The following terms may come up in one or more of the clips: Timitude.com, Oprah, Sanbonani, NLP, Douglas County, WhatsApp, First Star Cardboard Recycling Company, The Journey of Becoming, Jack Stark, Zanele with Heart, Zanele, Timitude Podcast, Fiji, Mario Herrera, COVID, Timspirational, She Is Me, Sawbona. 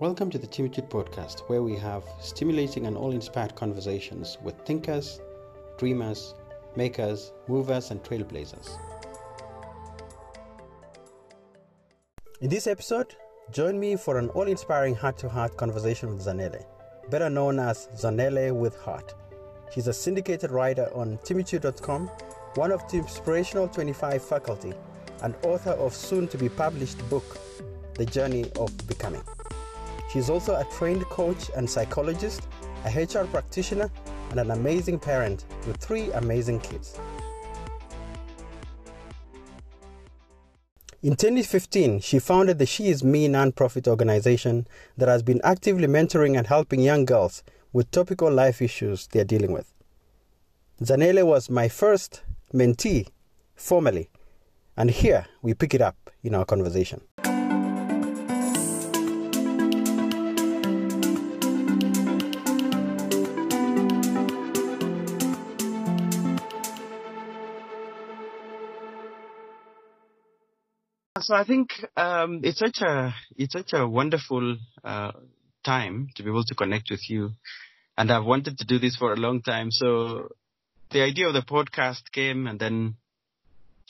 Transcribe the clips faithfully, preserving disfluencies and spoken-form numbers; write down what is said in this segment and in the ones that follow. Welcome to the Timitude Podcast, where we have stimulating and all-inspired conversations with thinkers, dreamers, makers, movers, and trailblazers. In this episode, join me for an all-inspiring heart-to-heart conversation with Zanele, better known as Zanele with Heart. She's a syndicated writer on Timitude dot com, one of Timspirational twenty-five faculty, and author of soon-to-be-published book, The Journey of Becoming. She's also a trained coach and psychologist, a H R practitioner, and an amazing parent with three amazing kids. In twenty fifteen, she founded the She Is Me nonprofit organization that has been actively mentoring and helping young girls with topical life issues they're dealing with. Zanele was my first mentee, formally, and here we pick it up in our conversation. So I think um, it's such a it's such a wonderful uh, time to be able to connect with you, and I've wanted to do this for a long time. So the idea of the podcast came, and then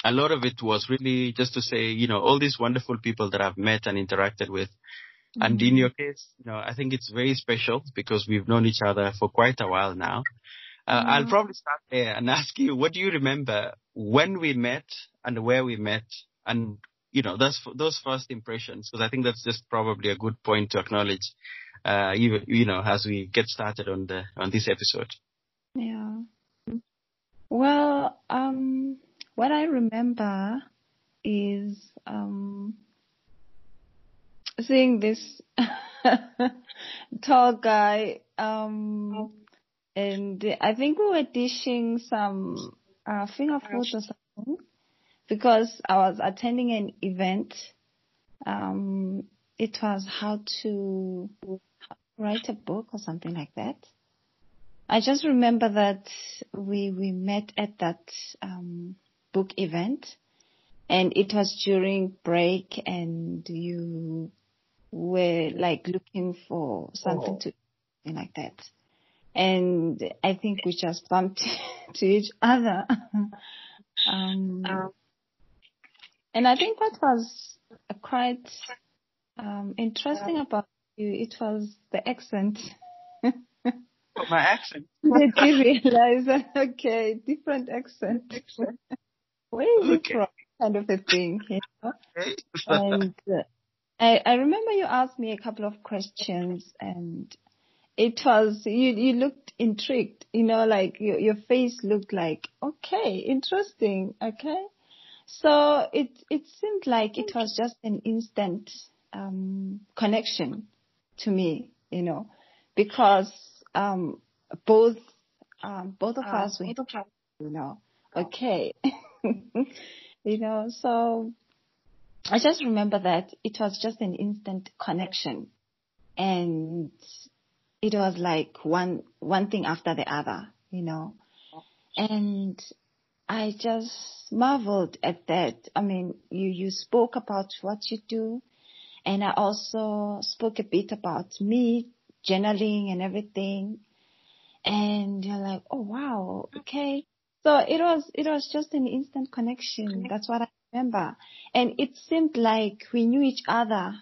a lot of it was really just to say, you know, all these wonderful people that I've met and interacted with, mm-hmm. and in your case, you know, I think it's very special because we've known each other for quite a while now. Uh, mm-hmm. I'll probably start there and ask you, what do you remember when we met and where we met, and you know, that's those first impressions, because I think that's just probably a good point to acknowledge, uh, you, you know, as we get started on the on this episode. Yeah. Well, um, what I remember is um, seeing this tall guy, um, and I think we were dishing some uh, finger foods or something, because I was attending an event. Um, it was how to write a book or something like that. I just remember that we we met at that um, book event, and it was during break, and you were like looking for something oh. to something like that. And I think we just bumped to each other. um, um. And I think what was quite um, interesting yeah. about you, it was the accent. Oh, my accent? Did you realize, okay, different accent. Where is okay. you from? Kind of a thing. You know? And uh, I, I remember you asked me a couple of questions, and it was, you, you looked intrigued, you know, like you, your face looked like, okay, interesting, okay. So it it seemed like it was just an instant um, connection to me, you know, because um, both um, both of uh, us, we, you know, okay, you know. So I just remember that it was just an instant connection, and it was like one one thing after the other, you know, and I just marveled at that. I mean, you, you spoke about what you do, and I also spoke a bit about me, journaling and everything. And you're like, oh, wow, okay. So it was, it was just an instant connection. That's what I remember. And it seemed like we knew each other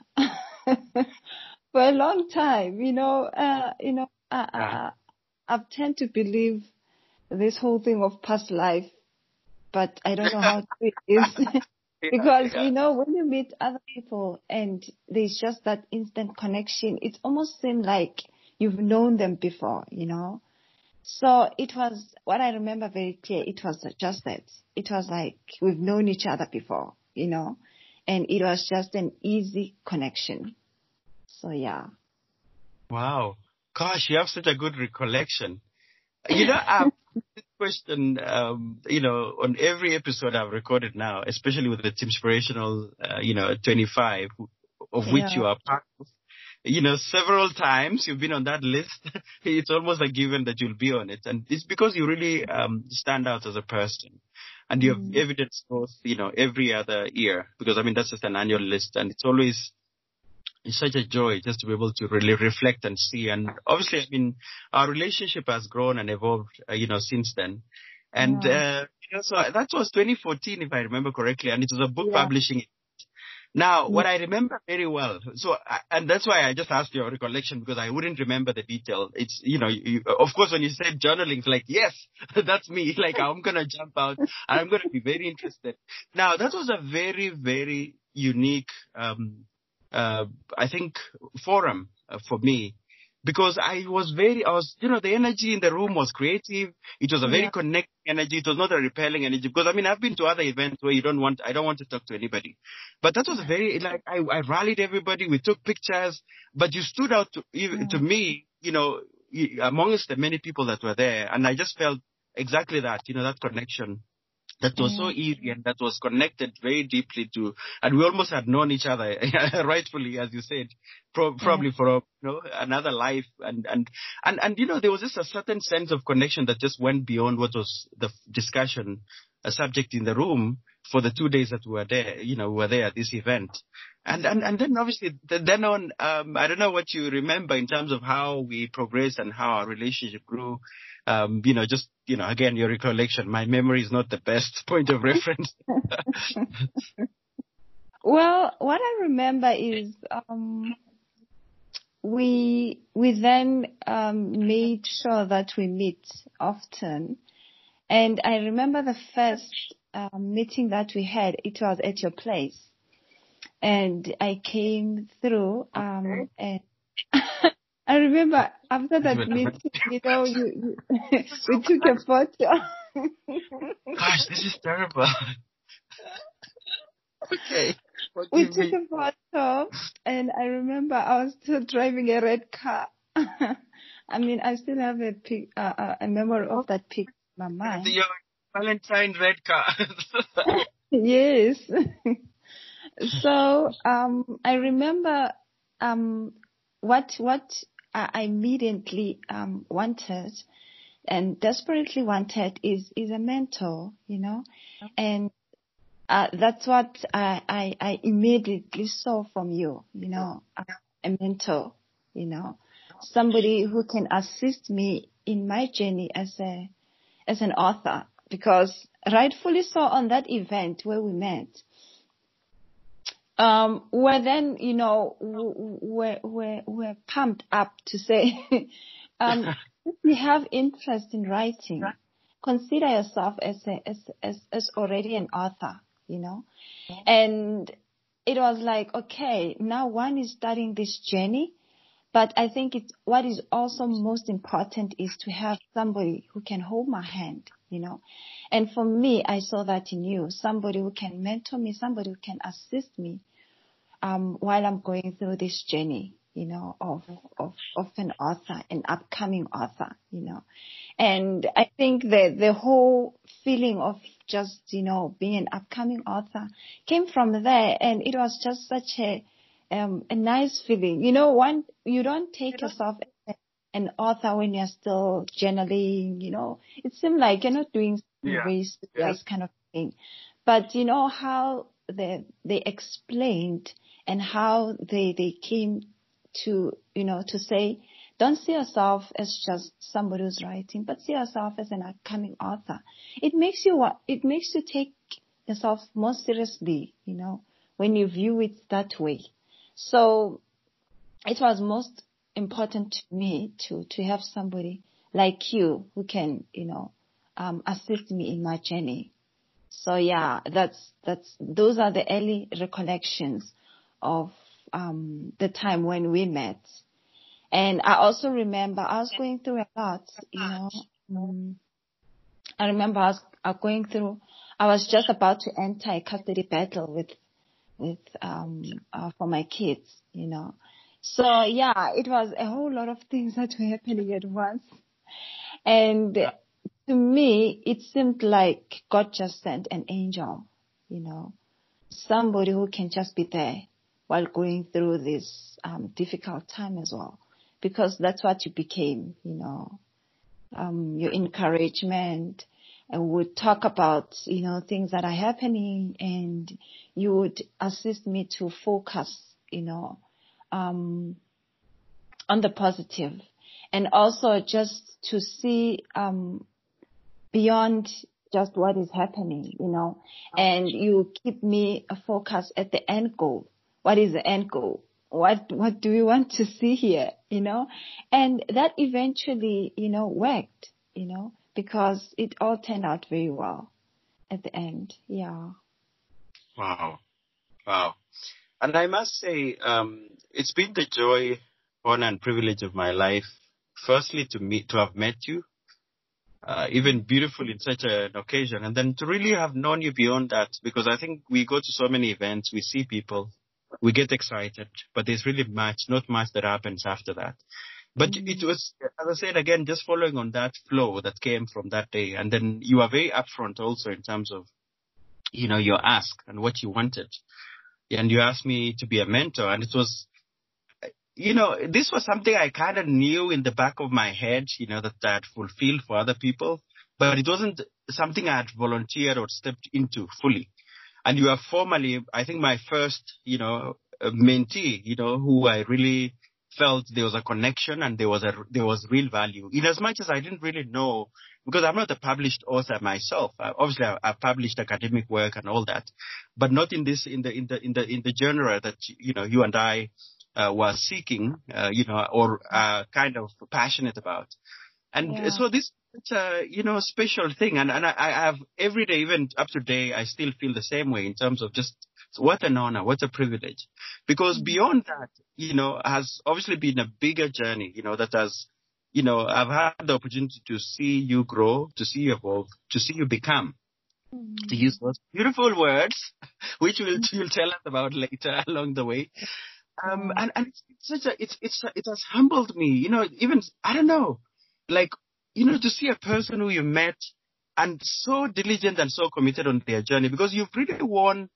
for a long time, you know, uh, you know, uh, uh, I've tend to believe this whole thing of past life, but I don't know how true it is. Because, yeah, yeah. you know, when you meet other people and there's just that instant connection, it almost seemed like you've known them before, you know. So it was, what I remember very clear, it was just that. It was like we've known each other before, you know, and it was just an easy connection. So, yeah. Wow. Gosh, you have such a good recollection. You know, I've this question, um, you know, on every episode I've recorded now, especially with the Timspirational, uh, you know, twenty-five, of which yeah. you are part of, you know, several times you've been on that list. It's almost a given that you'll be on it. And it's because you really um, stand out as a person. And you have mm. evidence both, you know, every other year, because, I mean, that's just an annual list. And it's always it's such a joy just to be able to really reflect and see. And obviously, I mean, our relationship has grown and evolved, uh, you know, since then. And yeah. uh, you know, so that was twenty fourteen, if I remember correctly. And it was a book yeah. publishing. Now, what I remember very well, so, and that's why I just asked your recollection, because I wouldn't remember the detail. It's, you know, you, of course, when you said journaling, it's like, yes, that's me. Like, I'm going to jump out. I'm going to be very interested. Now, that was a very, very unique, um, uh, I think, forum uh, for me, because I was very, I was, you know, the energy in the room was creative. It was a very yeah. connected energy. It was not a repelling energy, because I mean, I've been to other events where you don't want, I don't want to talk to anybody, but that was very, like, I, I rallied everybody. We took pictures, but you stood out to, yeah. to me, you know, amongst the many people that were there. And I just felt exactly that, you know, that connection that was yeah. so easy and that was connected very deeply to, and we almost had known each other, rightfully, as you said, pro- probably yeah. for a, you know, another life. And, and, and, and, you know, there was just a certain sense of connection that just went beyond what was the discussion, a subject in the room for the two days that we were there, you know, we were there at this event. And, and, and then obviously then on, um, I don't know what you remember in terms of how we progressed and how our relationship grew. Um, you know, just, you know, again, your recollection, my memory is not the best point of reference. Well, what I remember is, um, we, we then, um, made sure that we meet often. And I remember the first uh, meeting that we had, it was at your place. And I came through, um, and I remember after that meeting, you know, you, you, we took a photo. Gosh, this is terrible. Okay. We took mean? a photo, and I remember I was still driving a red car. I mean, I still have a pic, uh, a memory of that picture in my mind. Your Valentine red car. Yes. So, um, I remember, um, what, what I immediately, um, wanted and desperately wanted is, is a mentor, you know, okay. and, uh, that's what I, I, I immediately saw from you, you know, a mentor, you know, somebody who can assist me in my journey as a, as an author, because rightfully so on that event where we met. Um, we're then, you know, we're, we're, we're pumped up to say, um, if you have interest in writing, consider yourself as, a, as, as, as already an author, you know, and it was like, okay, now one is starting this journey, but I think it's, what is also most important is to have somebody who can hold my hand, you know. And for me, I saw that in you, somebody who can mentor me, somebody who can assist me um, while I'm going through this journey, you know, of, of, of an author, an upcoming author, you know. And I think that the whole feeling of just, you know, being an upcoming author came from there. And it was just such a, um, a nice feeling. You know, one, you don't take yourself an author when you're still journaling, you know, it seemed like you're not doing yeah. serious yeah. kind of thing. But you know how they, they explained and how they, they came to, you know, to say, don't see yourself as just somebody who's writing, but see yourself as an upcoming author. It makes you, it makes you take yourself more seriously, you know, when you view it that way. So it was most important to me to, to have somebody like you who can, you know, um, assist me in my journey. So yeah, that's, that's, those are the early recollections of, um, the time when we met. And I also remember I was going through a lot, you know, um, I remember I was, I was going through, I was just about to enter a custody battle with, with, um, uh, for my kids, you know. So yeah, it was a whole lot of things that were happening at once. And to me, it seemed like God just sent an angel, you know, somebody who can just be there while going through this um, difficult time as well, because that's what you became, you know, um, your encouragement. And we would talk about, you know, things that are happening, and you would assist me to focus, you know, um, on the positive, and also just to see um, beyond just what is happening, you know, and you keep me focused at the end goal. What is the end goal? What, what do we want to see here, you know? And that eventually, you know, worked, you know, because it all turned out very well at the end. Yeah. Wow. Wow. And I must say, um, it's been the joy, honor, and privilege of my life, firstly, to meet, to have met you, uh, even beautiful in such an occasion, and then to really have known you beyond that, because I think we go to so many events, we see people, we get excited, but there's really much, not much that happens after that. But mm-hmm. it was, as I said again, just following on that flow that came from that day. And then you are very upfront also in terms of, you know, your ask and what you wanted. And you asked me to be a mentor. And it was, you know, this was something I kind of knew in the back of my head, you know, that I had fulfilled for other people. But it wasn't something I had volunteered or stepped into fully. And you are formally, I think, my first, you know, mentee, you know, who I really felt there was a connection and there was a, there was real value. In as much as I didn't really know, because I'm not a published author myself. I, obviously, I, I published academic work and all that, but not in this, in the, in the, in the, in the genre that, you know, you and I uh, were seeking, uh, you know, or uh, kind of passionate about. And yeah. so this, it's a, you know, special thing. And, and I, I have every day, even up to day, I still feel the same way in terms of just what an honor, what a privilege. Because beyond that, you know, has obviously been a bigger journey, you know, that has, you know, I've had the opportunity to see you grow, to see you evolve, to see you become. Mm-hmm. To use those beautiful words, which we'll, you'll tell us about later along the way. Um, and, and it's such a, it's, it's, it has humbled me, you know, even, I don't know, like, you know, to see a person who you met and so diligent and so committed on their journey, because you've really won,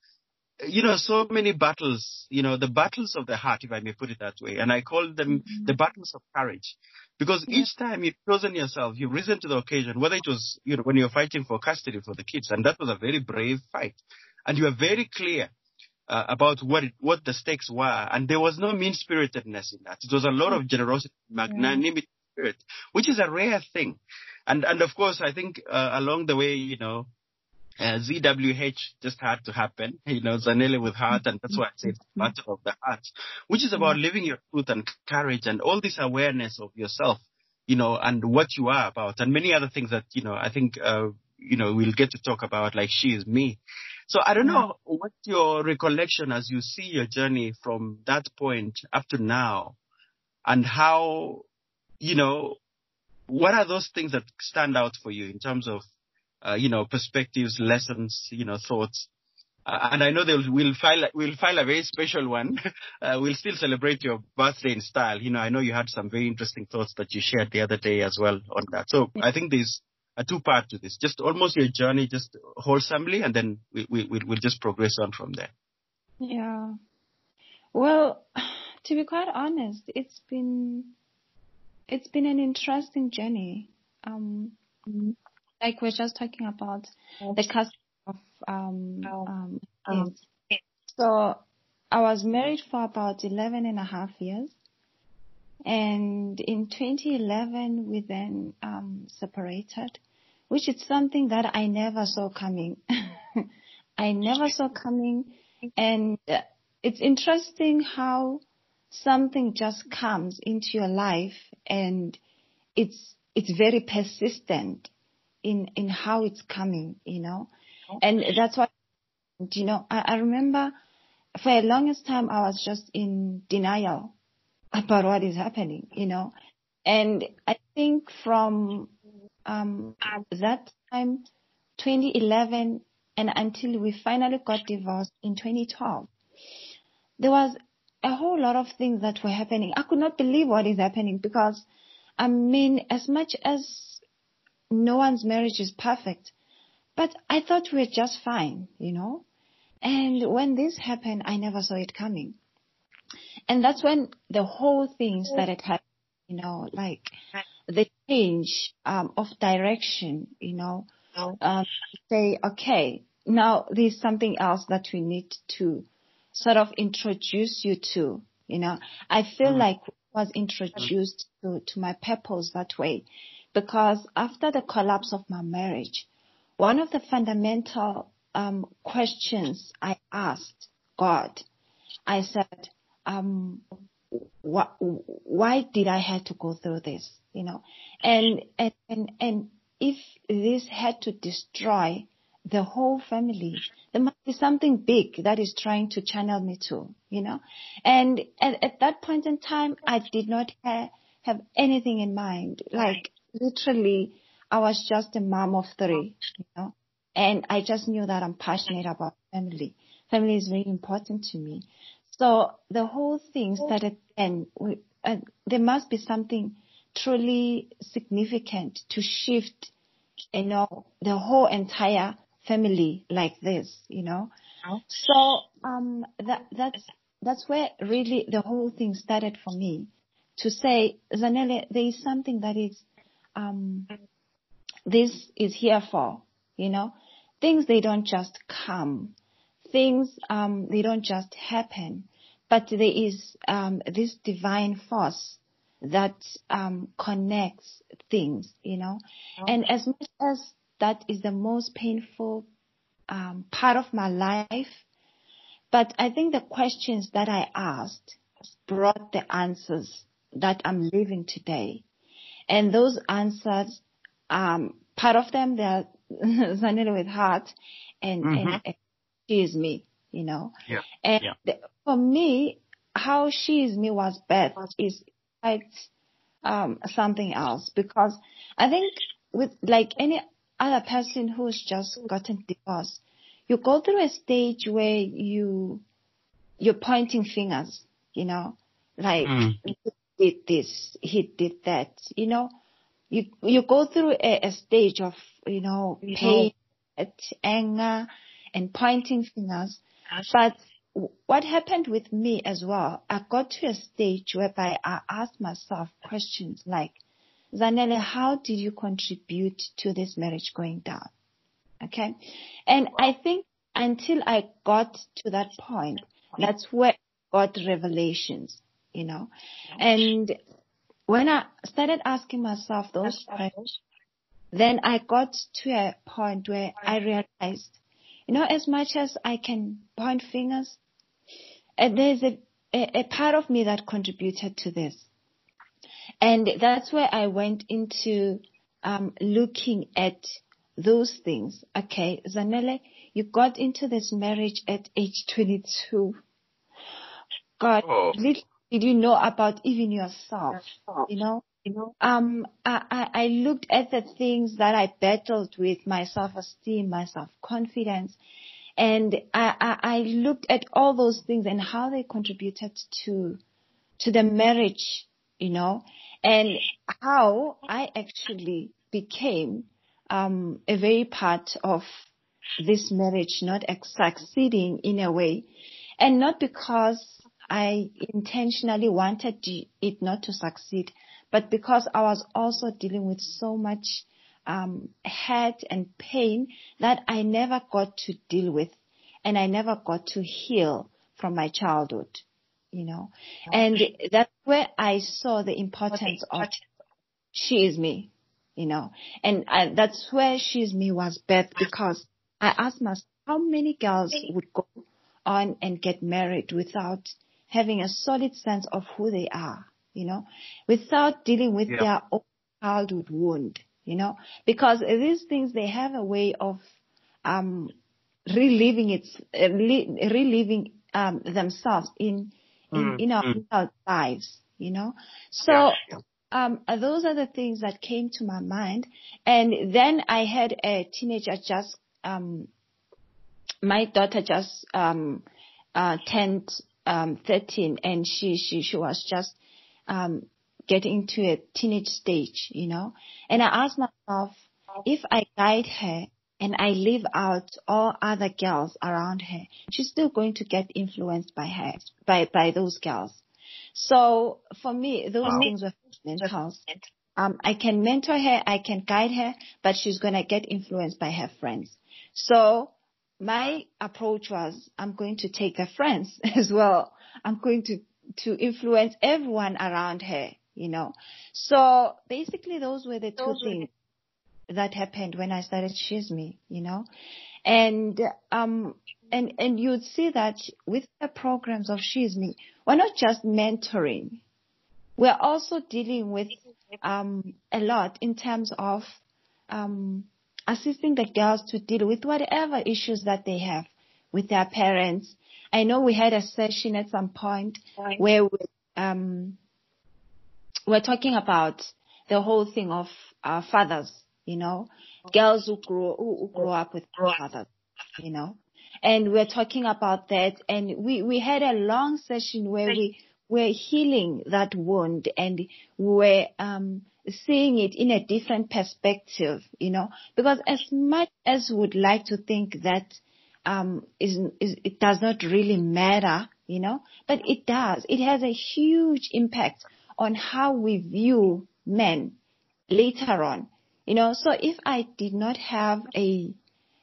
you know, so many battles, you know, the battles of the heart, if I may put it that way. And I call them mm-hmm. the battles of courage, because yeah. each time you've chosen yourself, you've risen to the occasion, whether it was, you know, when you're fighting for custody for the kids, and that was a very brave fight. And you are very clear uh, about what it, what the stakes were. And there was no mean-spiritedness in that. It was a lot of generosity, magnanimity. Yeah. Spirit, which is a rare thing. And and of course, I think uh, along the way, you know, uh, Z W H just had to happen, you know, Zanele with Heart, and that's why I say it's the matter of the heart, which is about living your truth and courage and all this awareness of yourself, you know, and what you are about, and many other things that, you know, I think, uh, you know, we'll get to talk about, like She Is Me. So I don't know what your recollection as you see your journey from that point up to now, and how... You know, what are those things that stand out for you in terms of, uh, you know, perspectives, lessons, you know, thoughts? Uh, and I know they'll, we'll file, we'll file a very special one. Uh, we'll still celebrate your birthday in style. You know, I know you had some very interesting thoughts that you shared the other day as well on that. So I think there's a two part to this, just almost your journey, just wholesomely, and then we, we, we'll just progress on from there. Yeah. Well, to be quite honest, it's been... It's been an interesting journey. Um, like we're just talking about the custody of um, um, kids. So I was married for about eleven and a half years. And in twenty eleven, we then um, separated, which is something that I never saw coming. I never saw coming. And it's interesting how something just comes into your life, and it's it's very persistent in in how it's coming, you know. And that's what, you know, I, I remember for the longest time I was just in denial about what is happening, you know. And I think from um that time, twenty eleven, and until we finally got divorced in twenty twelve, there was a whole lot of things that were happening. I could not believe what is happening, because, I mean, as much as no one's marriage is perfect, but I thought we were just fine, you know. And when this happened, I never saw it coming. And that's when the whole thing started happening, you know, like the change um, of direction, you know. Um, say, okay, now there's something else that we need to sort of introduce you to, You know, I feel mm. like I was introduced to, to my purpose that way, because after the collapse of my marriage, one of the fundamental um, questions I asked God, I said, um, wh- why did I have to go through this? You know, and, and, and, and if this had to destroy the whole family, there must be something big that is trying to channel me to, you know. And, and at that point in time, I did not ha- have anything in mind. Like, literally, I was just a mom of three, you know. And I just knew that I'm passionate about family. Family is really important to me. So the whole thing started then. We, uh, there must be something truly significant to shift, you know, the whole entire family like this, you know. So um, that that's that's where really the whole thing started for me, to say, Zanele, there is something that is, um, this is here for, you know. Things, they don't just come. Things, um, they don't just happen. But there is um, this divine force that um, connects things, you know. And as much as that is the most painful um, part of my life, but I think the questions that I asked brought the answers that I'm living today. And those answers, um, part of them, they are Zanele with Heart and, mm-hmm. and, and She Is Me, you know. Yeah. And yeah. The, for me, how She Is Me was birthed is quite um, something else, because I think with, like any other person who's just gotten divorced, you go through a stage where you, you're pointing fingers, you know, like mm. he did this, he did that, you know, you, you go through a, a stage of, you know, pain, anger and pointing fingers. But what happened with me as well, I got to a stage whereby I asked myself questions like, Zanele, how did you contribute to this marriage going down? Okay. And I think until I got to that point, that's where I got revelations, you know. And when I started asking myself those questions, then I got to a point where I realized, you know, as much as I can point fingers, and there's a, a, a part of me that contributed to this. And that's where I went into um, looking at those things. Okay, Zanele, you got into this marriage at age twenty-two. God, oh. Little did you know about even yourself, you know? You know, um, I, I looked at the things that I battled with, my self-esteem, my self-confidence, and I, I, I looked at all those things and how they contributed to to the marriage, you know, and how I actually became um, a very part of this marriage, not succeeding in a way, and not because I intentionally wanted it not to succeed, but because I was also dealing with so much um, hurt and pain that I never got to deal with, and I never got to heal from my childhood, you know. And that's where I saw the importance of She Is Me, you know. And I, that's where She Is Me was birthed, because I asked myself, how many girls would go on and get married without having a solid sense of who they are? You know, without dealing with yeah. their own childhood wound, you know, because these things, they have a way of um, reliving it, uh, re- reliving um, themselves in in, mm. in, our, mm. in our lives, you know. So yeah. um, those are the things that came to my mind. And then I had a teenager just, um, my daughter just um, uh, turned um, thirteen, and she she she was just Um, getting to a teenage stage, you know. And I asked myself, if I guide her and I leave out all other girls around her, she's still going to get influenced by her, by, by those girls. So for me, those wow. things were fundamental. Um, I can mentor her, I can guide her, but she's going to get influenced by her friends. So my approach was, I'm going to take her friends as well. I'm going to to influence everyone around her, you know. So basically those were the two things that happened when I started She Is Me, you know. And um and and you'd see that with the programs of She Is Me, we're not just mentoring. We're also dealing with um a lot in terms of um assisting the girls to deal with whatever issues that they have with their parents. I know we had a session at some point right. where we um we're talking about the whole thing of uh, fathers, you know, girls who grow who, who grow up with fathers, you know, and we're talking about that, and we we had a long session where we were healing that wound and we were um seeing it in a different perspective, you know, because as much as we would like to think that um is, is it does not really matter, you know, but it does. It has a huge impact on how we view men later on, you know. So if I did not have a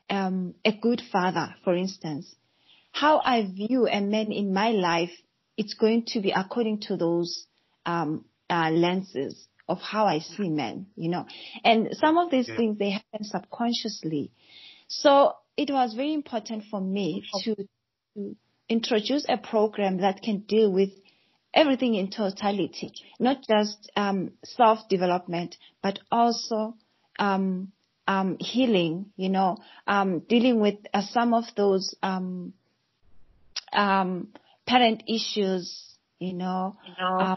um a good father, for instance, how I view a man in my life, it's going to be according to those um uh lenses of how I see men, you know. And some of these yeah. things, they happen subconsciously. So it was very important for me to, to introduce a program that can deal with everything in totality, not just um, self-development, but also um, um, healing, you know, um, dealing with uh, some of those um, um, parent issues, you know, you know. Um,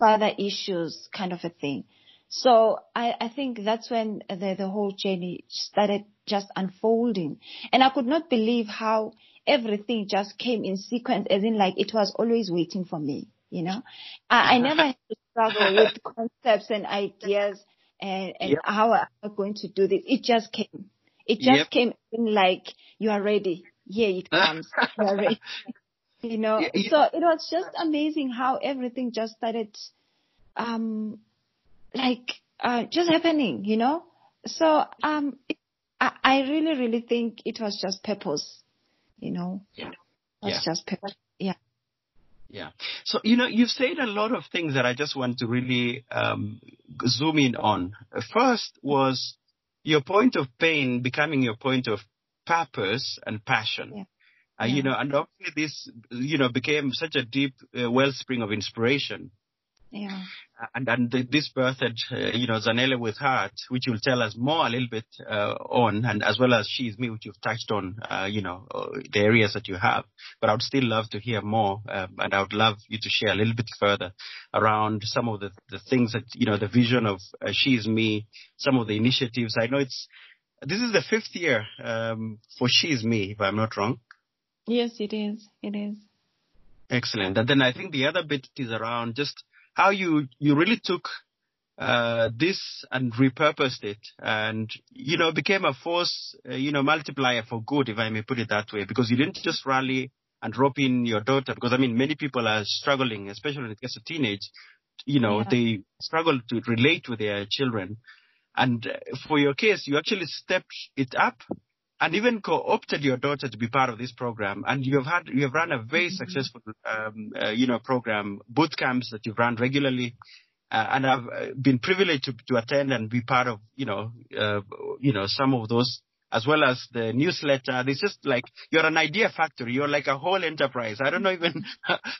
father issues kind of a thing. So I, I think that's when the, the whole journey started just unfolding. And I could not believe how everything just came in sequence, as in like it was always waiting for me, you know. I, I never had to struggle with concepts and ideas and, and yep. how I'm going to do this. It just came. It just yep. came in like, you are ready. Here it comes. You are ready. You know, yeah, yeah. so it was just amazing how everything just started um, like uh, just happening, you know. So um, it, I, I really, really think it was just purpose, you know. Yeah. It was yeah. just purpose, yeah. Yeah. So, you know, you've said a lot of things that I just want to really um, zoom in on. First was your point of pain becoming your point of purpose and passion. Yeah. Uh, yeah. You know, and obviously this, you know, became such a deep uh, wellspring of inspiration. Yeah. Uh, and and th- this birthed, uh, you know, Zanele with Heart, which you'll tell us more a little bit uh, on, and as well as She Is Me, which you've touched on, uh, you know, uh, the areas that you have. But I would still love to hear more, uh, and I would love you to share a little bit further around some of the, the things that, you know, the vision of uh, She Is Me, some of the initiatives. I know it's, this is the fifth year um, for She Is Me, if I'm not wrong. Yes, it is. It is. Excellent. And then I think the other bit is around just how you, you really took uh, this and repurposed it and, you know, became a force, uh, you know, multiplier for good, if I may put it that way, because you didn't just rally and drop in your daughter. Because, I mean, many people are struggling, especially when it gets to teenage, you know, yeah. they struggle to relate with their children. And for your case, you actually stepped it up. And even co-opted your daughter to be part of this program, and you have had you have run a very mm-hmm. successful, um, uh, you know, program boot camps that you've run regularly, uh, and I've been privileged to, to attend and be part of, you know, uh, you know, some of those, as well as the newsletter. It's just like you're an idea factory. You're like a whole enterprise. I don't know even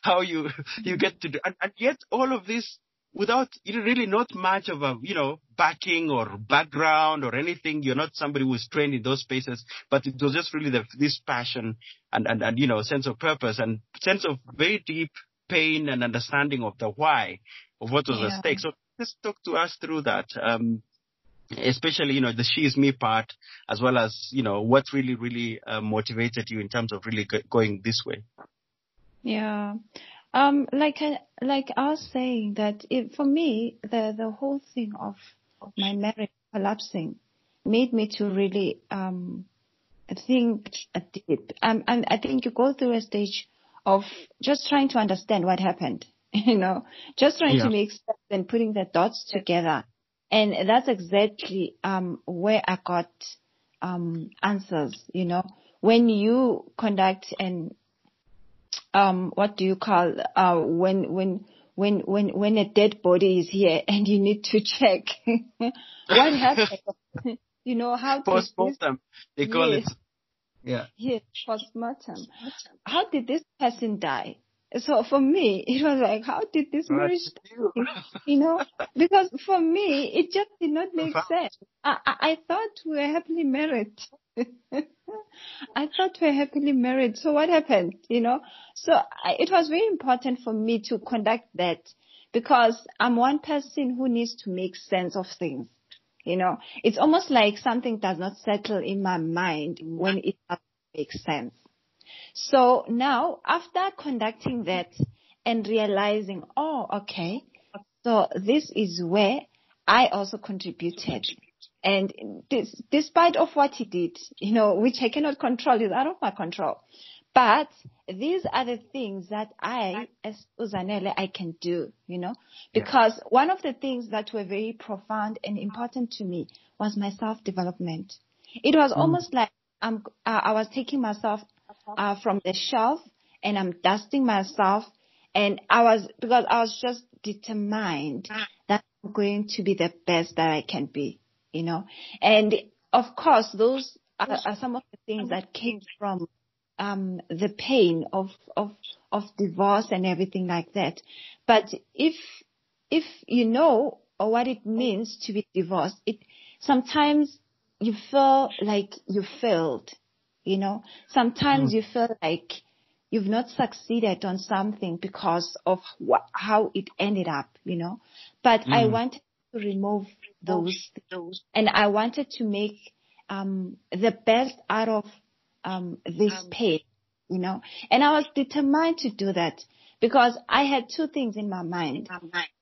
how you you get to do, and, and yet all of this without you know, really not much of a, you know, backing or background or anything. You're not somebody who's trained in those spaces, but it was just really the, this passion and, and, and, you know, sense of purpose and sense of very deep pain and understanding of the why of what was yeah. at stake. So just talk to us through that, um, especially, you know, the She Is Me part, as well as, you know, what really, really uh, motivated you in terms of really go- going this way. Yeah. Um, like I, like I was saying that it, for me, the, the whole thing of my marriage collapsing made me to really, um, think deep. Um, and I think you go through a stage of just trying to understand what happened, you know, just trying yeah. to make sense and putting the dots together. And that's exactly, um, where I got, um, answers, you know, when you conduct an um, what do you call, uh, when, when, when, when, when a dead body is here and you need to check what happened, you know, how postmortem, they call yes. it. Yeah. Yes, postmortem. How did this person die? So for me, it was like, how did this marriage die? You know, because for me, it just did not make sense. I, I, I thought we were happily married. I thought we were happily married. So what happened? You know, so I, it was very important for me to conduct that because I'm one person who needs to make sense of things. You know, it's almost like something does not settle in my mind when it doesn't make sense. So now, after conducting that and realizing, oh, okay, so this is where I also contributed. And this, despite of what he did, you know, which I cannot control, is out of my control. But these are the things that I, as Zanele, I can do, you know, because one of the things that were very profound and important to me was my self-development. It was almost mm. like I'm, uh, I was taking myself Uh, from the shelf and I'm dusting myself, and I was, because I was just determined that I'm going to be the best that I can be, you know. And of course, those are, are some of the things that came from um, the pain of, of, of divorce and everything like that. But if, if you know what it means to be divorced, it sometimes you feel like you failed. You know, sometimes mm. you feel like you've not succeeded on something because of wh- how it ended up, you know. But mm. I wanted to remove those, those, and I wanted to make um, the best out of um, this um, pain, you know. And I was determined to do that because I had two things in my mind. In my mind.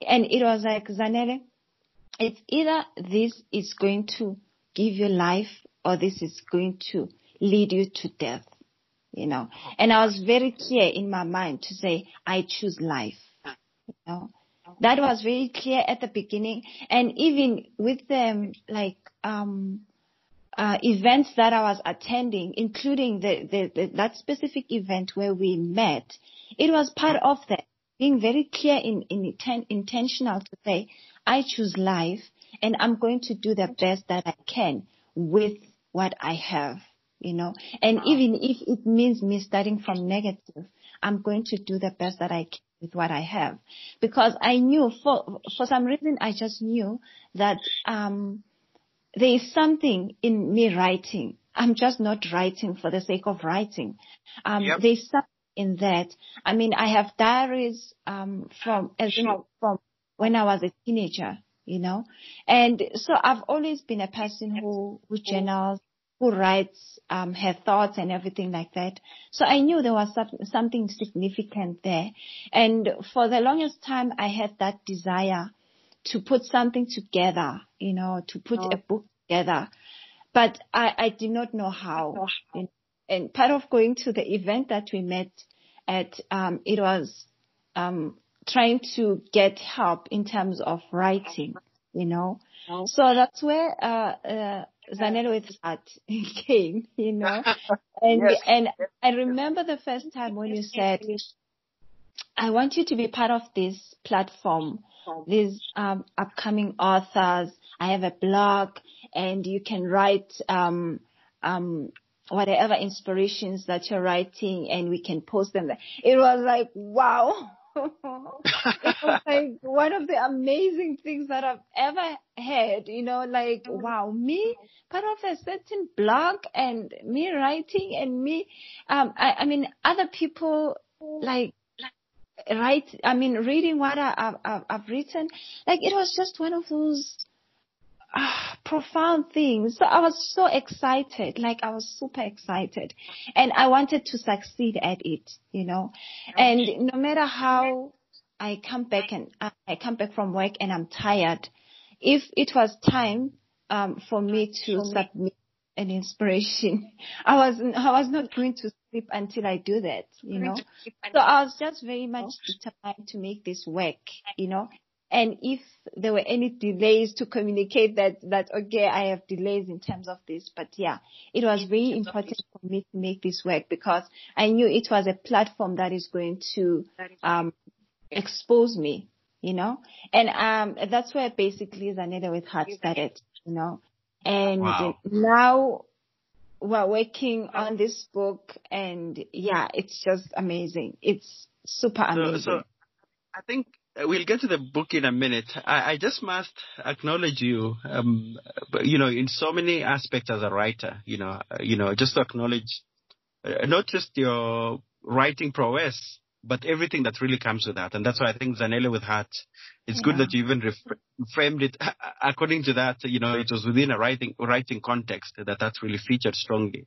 And it was like, Zanele, it's either this is going to give you life or this is going to lead you to death, you know. And I was very clear in my mind to say, I choose life, you know. That was very clear at the beginning. And even with them, like, um, uh, events that I was attending, including the, the, the, that specific event where we met, it was part of that, being very clear in, in intentional to say, I choose life and I'm going to do the best that I can with what I have, you know, and even if it means me starting from negative, I'm going to do the best that I can with what I have, because I knew for for some reason I just knew that um there is something in me writing. I'm just not writing for the sake of writing. Um, yep. There's something in that. I mean, I have diaries um from as you know from when I was a teenager. You know, and so I've always been a person who, who journals, who writes um, her thoughts and everything like that. So I knew there was some, something significant there. And for the longest time, I had that desire to put something together, you know, to put oh. a book together. But I, I did not know how. And, and part of going to the event that we met at, um, it was um trying to get help in terms of writing, you know. So that's where uh, uh, Zanele with Heart came, you know. And yes. and I remember the first time when you said, I want you to be part of this platform, these um, upcoming authors. I have a blog and you can write um um whatever inspirations that you're writing and we can post them there. It was like, wow. It was like one of the amazing things that I've ever heard, you know, like, wow, me, part of a certain blog and me writing and me, um, I, I mean, other people like, write, I mean, reading what I, I, I've written, like it was just one of those uh, profound things. So I was so excited, like I was super excited and I wanted to succeed at it, you know, and no matter how I come back and uh, I come back from work and I'm tired, if it was time, um, for me to submit an inspiration, I was, I was not going to sleep until I do that, you know, so I was just very much determined to make this work, you know, And if there were any delays, to communicate that, that, okay, I have delays in terms of this. But yeah, it was really important for me to make this work, because I knew it was a platform that is going to um expose me, you know. And um that's where basically Zanele with Heart started, you know. And wow. Now we're working on this book, and yeah, it's just amazing. It's super amazing. So, so I think we'll get to the book in a minute. I, I just must acknowledge you, um, you know, in so many aspects as a writer, you know, you know, just to acknowledge uh, not just your writing prowess, but everything that really comes with that. And that's why I think Zanele with Heart, it's yeah. good that you even ref- framed it. According to that, you know, it was within a writing, writing context that that's really featured strongly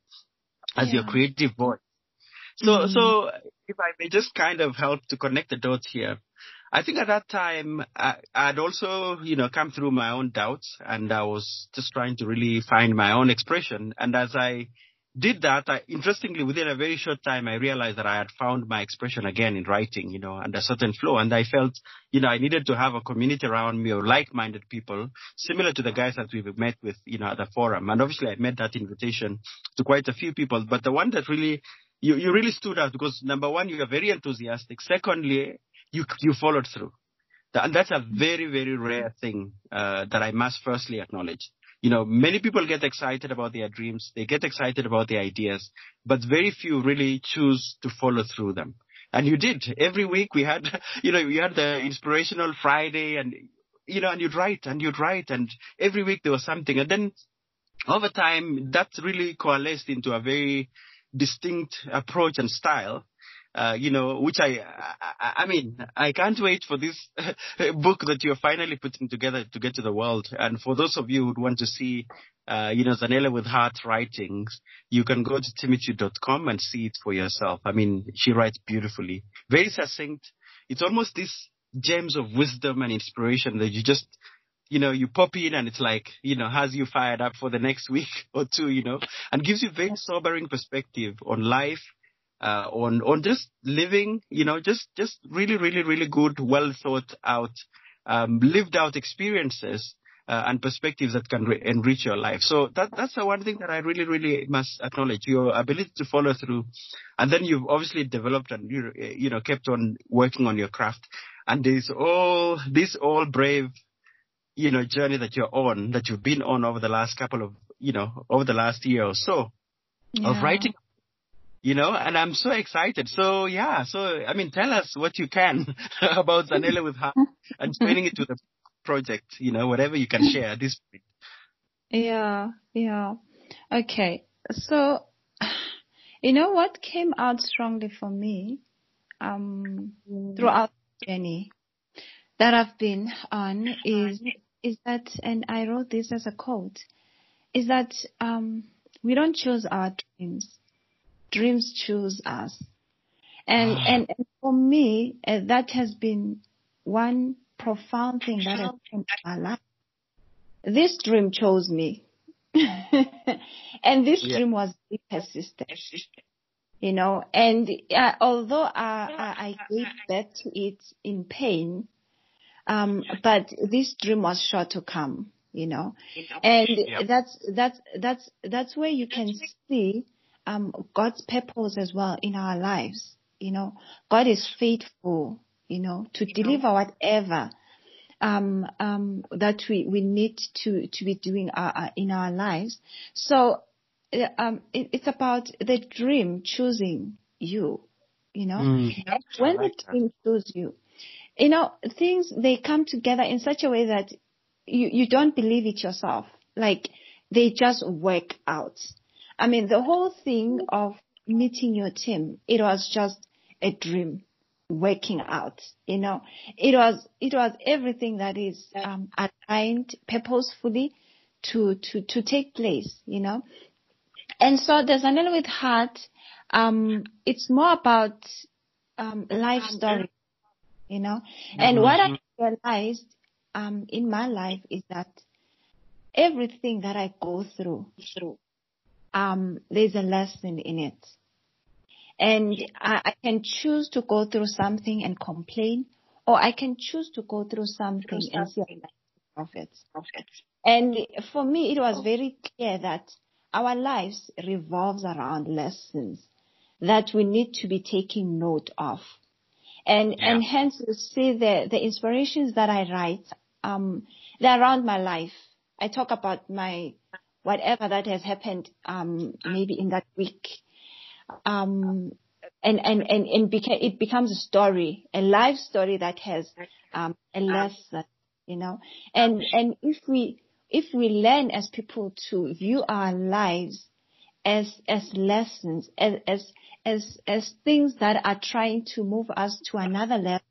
as yeah. your creative voice. So, mm-hmm. so if I may just kind of help to connect the dots here. I think at that time, I, I'd also, you know, come through my own doubts, and I was just trying to really find my own expression. And as I did that, I, interestingly, within a very short time, I realized that I had found my expression again in writing, you know, under a certain flow. And I felt, you know, I needed to have a community around me of like-minded people, similar to the guys that we've met with, you know, at the forum. And obviously, I made that invitation to quite a few people. But the one that really, you, you really stood out, because number one, you are very enthusiastic. Secondly, You you followed through. And that's a very, very rare thing uh, that I must firstly acknowledge. You know, many people get excited about their dreams. They get excited about their ideas. But very few really choose to follow through them. And you did. Every week we had, you know, you had the Inspirational Friday, and, you know, and you'd write and you'd write. And every week there was something. And then over time, that really coalesced into a very distinct approach and style. Uh, you know, which I, I, I mean, I can't wait for this book that you're finally putting together to get to the world. And for those of you who want to see, uh, you know, Zanele with Heart writings, you can go to Timitude dot com and see it for yourself. I mean, she writes beautifully, very succinct. It's almost these gems of wisdom and inspiration that you just, you know, you pop in and it's like, you know, has you fired up for the next week or two, you know, and gives you very sobering perspective on life. Uh, on, on just living, you know, just, just really, really, really good, well thought out, um, lived out experiences, uh, and perspectives that can re- enrich your life. So that, that's the one thing that I really, really must acknowledge, your ability to follow through. And then you've obviously developed and, you, you know, kept on working on your craft. And there's all, this all brave, you know, journey that you're on, that you've been on over the last couple of, you know, over the last year or so yeah. of writing. You know, and I'm so excited. So, yeah. So, I mean, tell us what you can about Zanele with Heart and joining it to the project, you know, whatever you can share at this point. Yeah, yeah. Okay. So, you know, what came out strongly for me um, throughout the journey that I've been on is is that, and I wrote this as a quote, is that um, we don't choose our dreams. Dreams choose us. And, ah. and, and for me, uh, that has been one profound thing that has changed my life. This dream chose me. And this yeah. dream was persistent, you know. And uh, although I, I, I gave birth to it in pain, um, but this dream was sure to come, you know. And yeah. that's, that's, that's, that's where you can see Um, God's purpose as well in our lives. You know, God is faithful, you know, to you deliver know. whatever um, um, that we, we need to, to be doing our, uh, in our lives. So um, it, it's about the dream choosing you, you know. Mm, when like the dream chooses you, you know, things, they come together in such a way that you, you don't believe it yourself. Like, they just work out. I mean, the whole thing of meeting your team, it was just a dream working out, you know. It was, it was everything that is, um, aligned purposefully to, to, to take place, you know. And so the Zanele with Heart, um, it's more about, um, life story, you know. And what I realized, um, in my life is that everything that I go through, through, Um, there's a lesson in it. And I, I can choose to go through something and complain, or I can choose to go through something and see of it. And for me, it was very clear that our lives revolves around lessons that we need to be taking note of. And, yeah. and hence you see the, the inspirations that I write, um, they're around my life. I talk about my, whatever that has happened, um, maybe in that week. Um, and, and, and, and beca- it becomes a story, a life story that has, um, a lesson, you know. And, and if we, if we learn as people to view our lives as, as lessons, as, as, as, as things that are trying to move us to another level,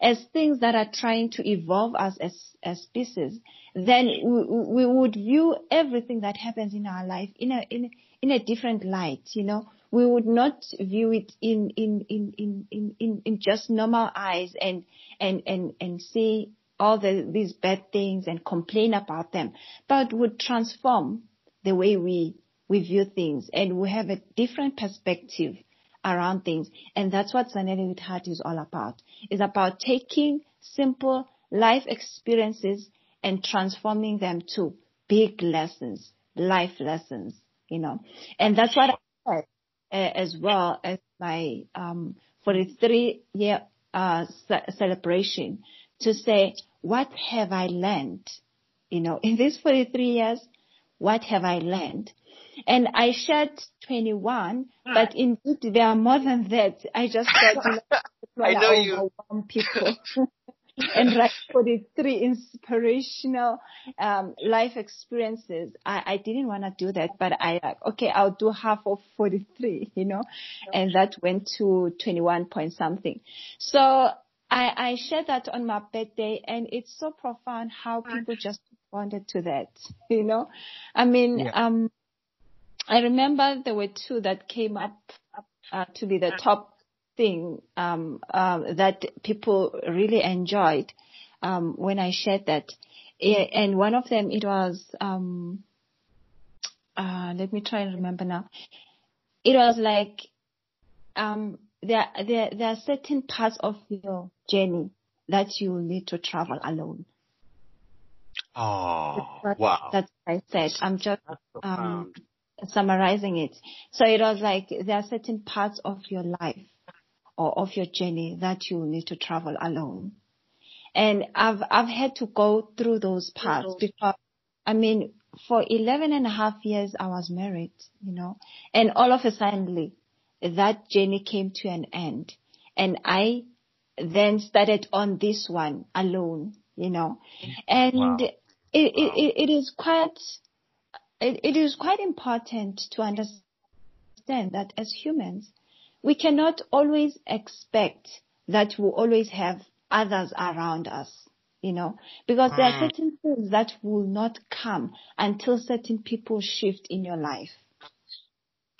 as things that are trying to evolve us as, as species, then we, we would view everything that happens in our life in a, in, in a different light, you know. We would not view it in, in, in, in, in, in, in just normal eyes and, and, and, and see all the, these bad things and complain about them, but would transform the way we, we view things, and we have a different perspective around things. And that's what Zanele with Heart is all about. It's about taking simple life experiences and transforming them to big lessons, life lessons, you know. And that's what I said, uh, as well as my um, forty-three year uh, ce- celebration, to say, what have I learned? You know, in these forty-three years, what have I learned? And I shared twenty-one, but indeed there are more than that. I just thought, you know, I know you. People. And like forty-three inspirational um, life experiences. I, I didn't want to do that, but I like, okay, I'll do half of forty-three, you know, and that went to twenty-one point something. So I, I shared that on my birthday, and it's so profound how people just responded to that, you know. I mean, yeah. um. I remember there were two that came up uh, to be the top thing um, uh, that people really enjoyed um, when I shared that. And one of them, it was, um, uh, let me try and remember now. It was like um, there, there, there are certain parts of your journey that you need to travel alone. Oh, that's what, wow. That's what I said. I'm just... Um, summarizing it. So it was like there are certain parts of your life or of your journey that you need to travel alone. And I've, I've had to go through those parts because, I mean, for eleven and a half years I was married, you know, and all of a sudden that journey came to an end. And I then started on this one alone, you know, and wow. it, it, it, it is quite, It, it is quite important to understand that as humans, we cannot always expect that we'll always have others around us, you know, because there are certain things that will not come until certain people shift in your life.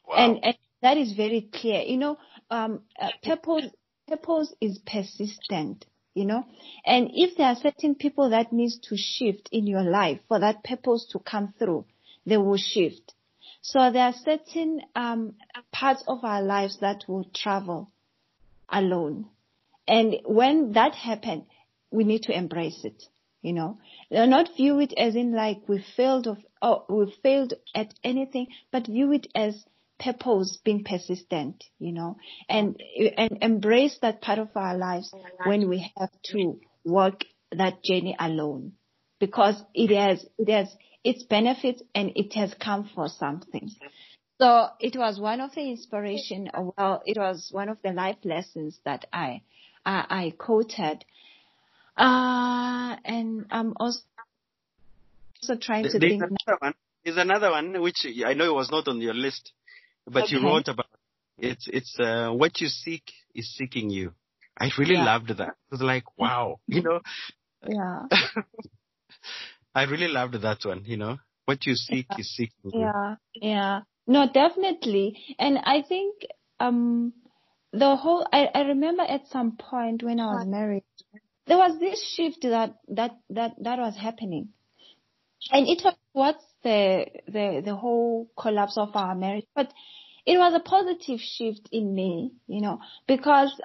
Wow. And, and that is very clear. You know, um, uh, purpose, purpose is persistent, you know, and if there are certain people that needs to shift in your life for that purpose to come through, they will shift. So there are certain um, parts of our lives that will travel alone. And when that happens, we need to embrace it, you know. Not view it as in like we failed of, or we failed at anything, but view it as purpose being persistent, you know, and, and embrace that part of our lives when we have to walk that journey alone, because it has, it has, its benefits, and it has come for something. So it was one of the inspiration, or well, it was one of the life lessons that I, I, I quoted. Uh, and I'm also, also trying to There's think. Another one. There's another one, which I know it was not on your list, but okay. You wrote about it. It's, it's, uh, what you seek is seeking you. I really yeah. loved that. It was like, wow, you know? Yeah. I really loved that one, you know. What you seek yeah. is seeking. Yeah, yeah. No, definitely. And I think um the whole, I, I remember at some point when I was married, there was this shift that, that, that, that was happening. And it was what's the, the, the whole collapse of our marriage. But it was a positive shift in me, you know, because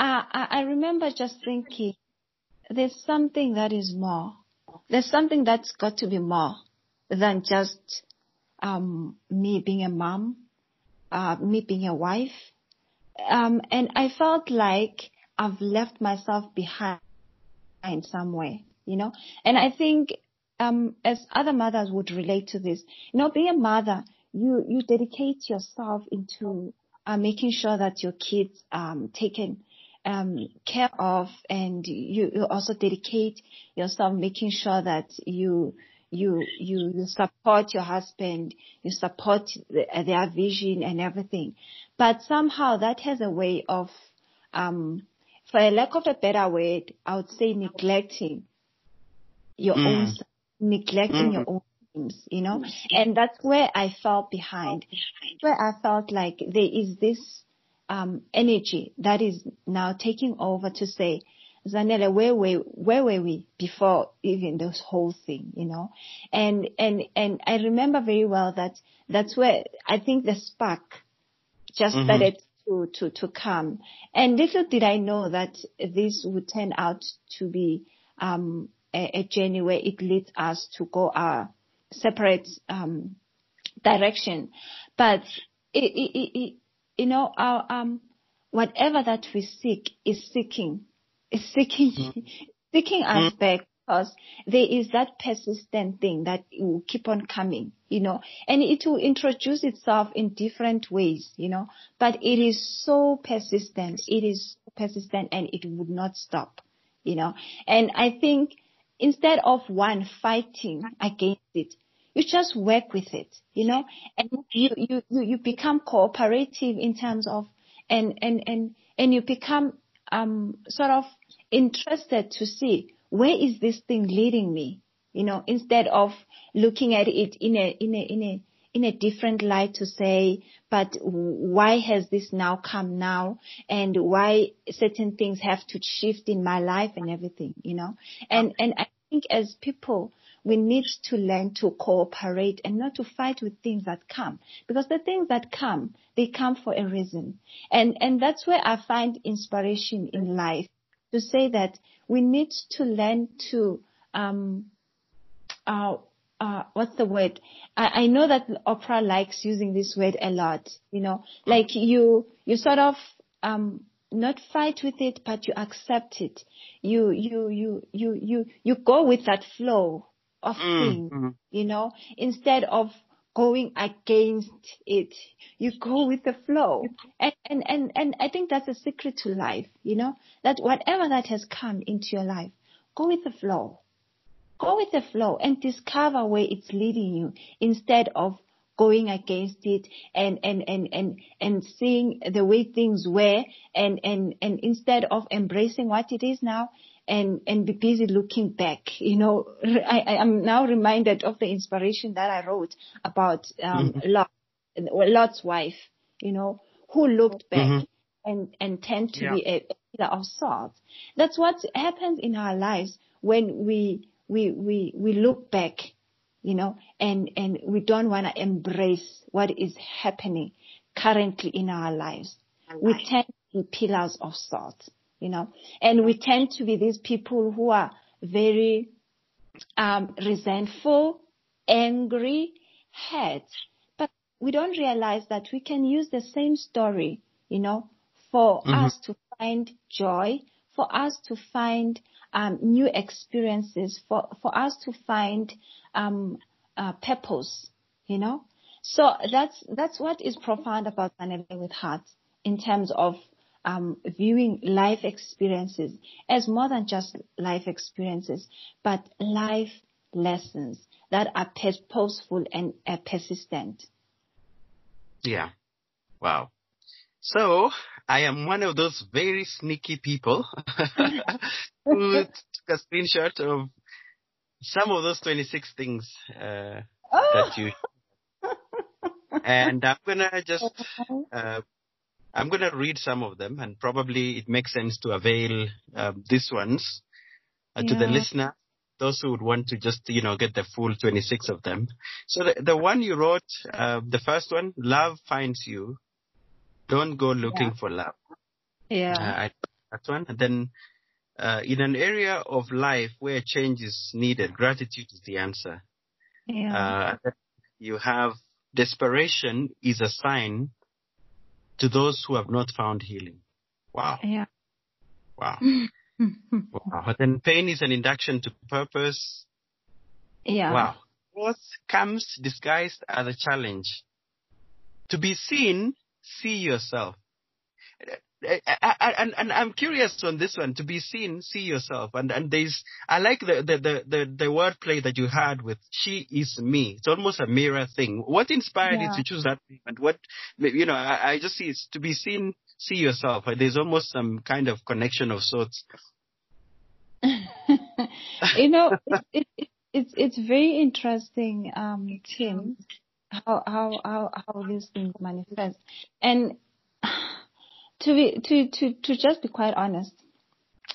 I, I, I remember just thinking, there's something that is more. There's something that's got to be more than just um, me being a mom, uh, me being a wife. Um, and I felt like I've left myself behind somewhere, you know. And I think um, as other mothers would relate to this, you know, being a mother, you, you dedicate yourself into uh, making sure that your kids are um, taken Um, care of, and you, you also dedicate yourself making sure that you you you, you support your husband, you support the, their vision and everything. But somehow that has a way of, um, for a lack of a better word, I would say neglecting your mm. own, neglecting mm. your own things, you know. And that's where I felt behind, where I felt like there is this Um, energy that is now taking over to say, Zanele, where were where were we before even this whole thing, you know? And and and I remember very well that that's where I think the spark just mm-hmm. started to to to come. And little did I know that this would turn out to be um, a, a journey where it leads us to go our separate um, direction, but it. it, it, it You know, our, um, whatever that we seek is seeking, is seeking, mm. seeking us back, because there is that persistent thing that will keep on coming, you know, and it will introduce itself in different ways, you know, but it is so persistent, it is persistent and it would not stop, you know, and I think instead of one fighting against it, you just work with it, you know, and you, you, you become cooperative in terms of, and, and, and, and you become, um, sort of interested to see where is this thing leading me, you know, instead of looking at it in a, in a, in a, in a different light to say, but why has this now come now, and why certain things have to shift in my life and everything, you know, and, and I think as people, we need to learn to cooperate and not to fight with things that come, because the things that come, they come for a reason. And and that's where I find inspiration in life, to say that we need to learn to, um, uh, uh, what's the word? I, I know that Oprah likes using this word a lot, you know, like you, you sort of, um, not fight with it, but you accept it. You, you, you, you, you, you go with that flow of things, mm-hmm. you know, instead of going against it, you go with the flow. And, and, and, and I think that's a secret to life, you know, that whatever that has come into your life, go with the flow. Go with the flow and discover where it's leading you, instead of going against it and, and, and, and, and seeing the way things were, and, and, and instead of embracing what it is now, and, and be busy looking back. You know, I, I am now reminded of the inspiration that I wrote about, um, mm-hmm. Lot, Lot's wife, you know, who looked back mm-hmm. and, and tend to yeah. be a pillar of salt. That's what happens in our lives when we, we, we, we look back, you know, and, and we don't want to embrace what is happening currently in our lives. We tend to be pillars of salt. You know, and we tend to be these people who are very um, resentful, angry, hurt. But we don't realize that we can use the same story, you know, for mm-hmm. us to find joy, for us to find um, new experiences, for, for us to find um, uh, purpose, you know. So that's that's what is profound about Zanele with Heart in terms of Um, viewing life experiences as more than just life experiences, but life lessons that are purposeful and uh, persistent. Yeah. Wow. So I am one of those very sneaky people who took a screenshot of some of those twenty-six things uh, oh. that you, and I'm gonna just. Uh, I'm going to read some of them, and probably it makes sense to avail um, these ones uh, yeah. to the listener, those who would want to just, you know, get the full twenty-six of them. So the, the one you wrote, uh, the first one, love finds you. Don't go looking yeah. for love. Yeah. Uh, I That's one. And then uh, in an area of life where change is needed, gratitude is the answer. Yeah. Uh, you have desperation is a sign to those who have not found healing. Wow. Yeah. Wow. Wow. Then pain is an induction to purpose. Yeah. Wow. What comes disguised as a challenge? To be seen, see yourself. And, and I'm curious on this one. To be seen, see yourself. And and there's, I like the the the the, the wordplay that you had with "She Is Me." It's almost a mirror thing. What inspired yeah. you to choose that thing? And what, you know, I, I just see it's to be seen, see yourself. There's almost some kind of connection of sorts. You know, it's it, it, it's it's very interesting, um, Tim, how how how how these things manifest. And To be, to, to, to just be quite honest,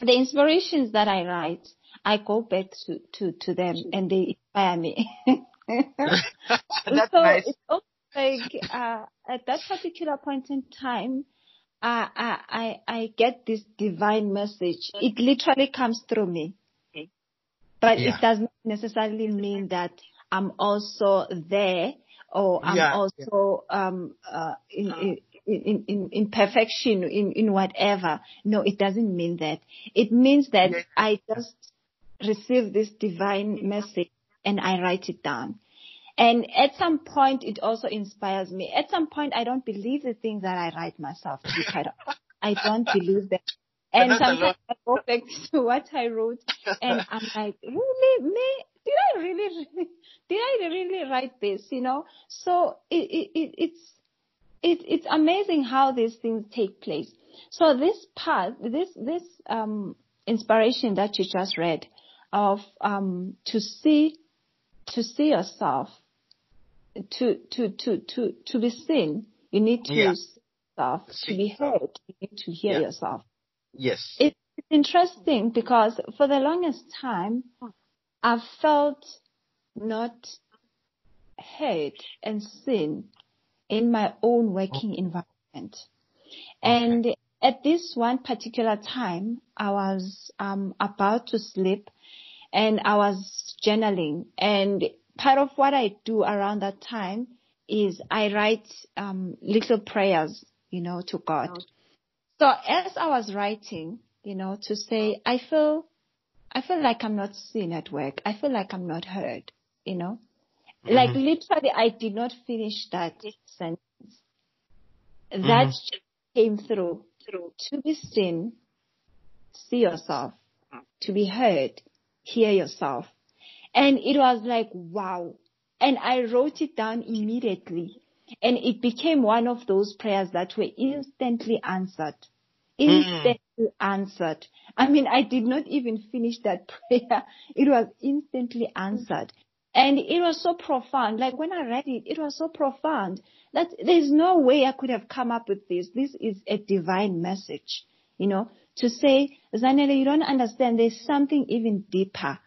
the inspirations that I write, I go back to, to, to them and they inspire me. That's so nice. It's almost like, uh, at that particular point in time, uh, I, I, I get this divine message. It literally comes through me. But yeah. it doesn't necessarily mean that I'm also there or I'm yeah. also, um, uh, in, in In, in, in perfection, in, in whatever. No, it doesn't mean that. It means that yes. I just receive this divine message and I write it down. And at some point, it also inspires me. At some point, I don't believe the things that I write myself. I don't believe them. And sometimes I go back to what I wrote and I'm like, really? Me? Did I really, really, did I really write this? You know? So it, it, it it's, It, it's amazing how these things take place. So this path, this this um, inspiration that you just read, of um, to see, to see yourself, to to to to to be seen. You need to yeah. see yourself, see to be heard. You need to hear yeah. yourself. Yes. It's interesting because for the longest time, I've felt not heard and seen in my own working environment. And okay. at this one particular time, I was um, about to sleep and I was journaling. And part of what I do around that time is I write um, little prayers, you know, to God. Okay. So as I was writing, you know, to say, I feel, I feel like I'm not seen at work. I feel like I'm not heard, you know. Like mm-hmm. literally, I did not finish that sentence. That mm-hmm. just came through. Through to be seen, see yourself. To be heard, hear yourself. And it was like, wow. And I wrote it down immediately. And it became one of those prayers that were instantly answered. Instantly mm-hmm. answered. I mean, I did not even finish that prayer. It was instantly answered. And it was so profound. Like when I read it, it was so profound that there's no way I could have come up with this. This is a divine message, you know, to say, Zanele, you don't understand. There's something even deeper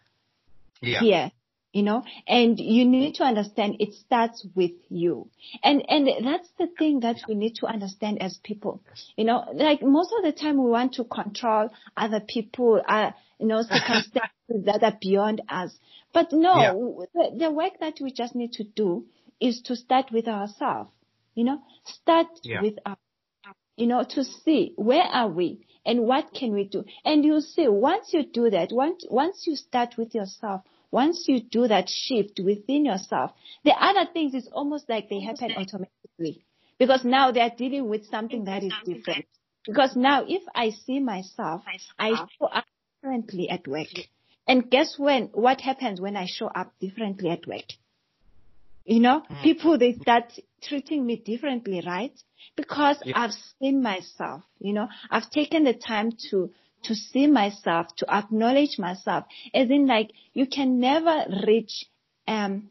yeah. here, you know, and you need to understand it starts with you. And, and that's the thing that we need to understand as people, you know, like most of the time we want to control other people, uh, you know, circumstances that are beyond us. But no, yeah. the, the work that we just need to do is to start with ourselves, you know, start yeah. with our, you know, to see where are we and what can we do? And you'll see once you do that, once, once you start with yourself, once you do that shift within yourself, the other things is almost like they happen automatically because now they're dealing with something that is different. Because now if I see myself, I show up differently at work. And guess when, what happens when I show up differently at work? You know, mm. people, they start treating me differently, right? Because yeah. I've seen myself, you know, I've taken the time to, to see myself, to acknowledge myself. As in like, you can never reach, um,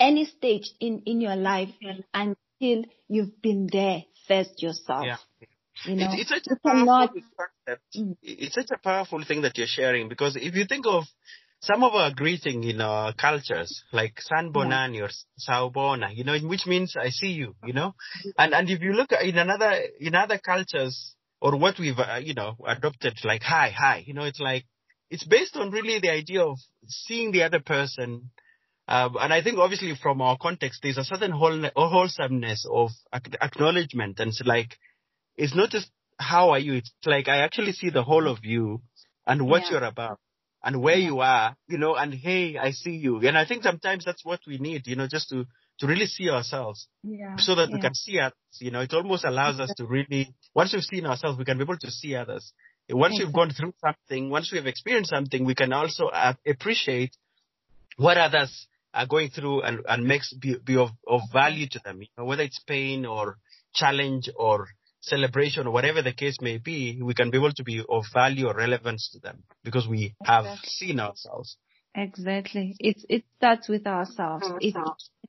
any stage in, in your life mm. until you've been there first yourself. Yeah. You know, it's, it's such a powerful concept. It's such a powerful thing that you're sharing because if you think of some of our greeting in our cultures, like Sanbonani yeah. or Sawbona, you know, which means I see you, you know, and and if you look in another in other cultures, or what we've, uh, you know, adopted, like, hi, hi, you know, it's like, it's based on really the idea of seeing the other person. Uh, and I think obviously from our context, there's a certain whole, wholesomeness of acknowledgement. And it's like, it's not just how are you? It's like, I actually see the whole of you and what yeah. you're about and where yeah. you are, you know, and hey, I see you. And I think sometimes that's what we need, you know, just to, to really see ourselves yeah. so that yeah. we can see others. You know, it almost allows us to really, once we've seen ourselves, we can be able to see others. Once we've gone through something, once we've experienced something, we can also uh, appreciate what others are going through and, and makes be, be of, of value to them. You know, whether it's pain or challenge or celebration or whatever the case may be, we can be able to be of value or relevance to them because we have exactly. seen ourselves. Exactly. It's, it starts with ourselves. It,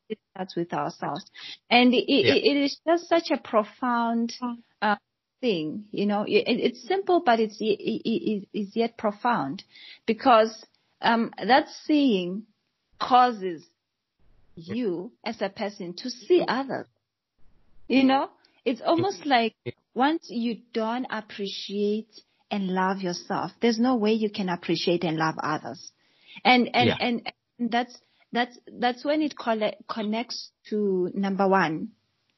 it starts with ourselves. And it, yeah. it, it is just such a profound uh, thing, you know, it, it's simple, but it's, it, it, it's yet profound because um, that seeing causes you as a person to see others. You know, it's almost like once you don't appreciate and love yourself, there's no way you can appreciate and love others. And, and, yeah. and, and that's, that's, that's when it coll- connects to number one,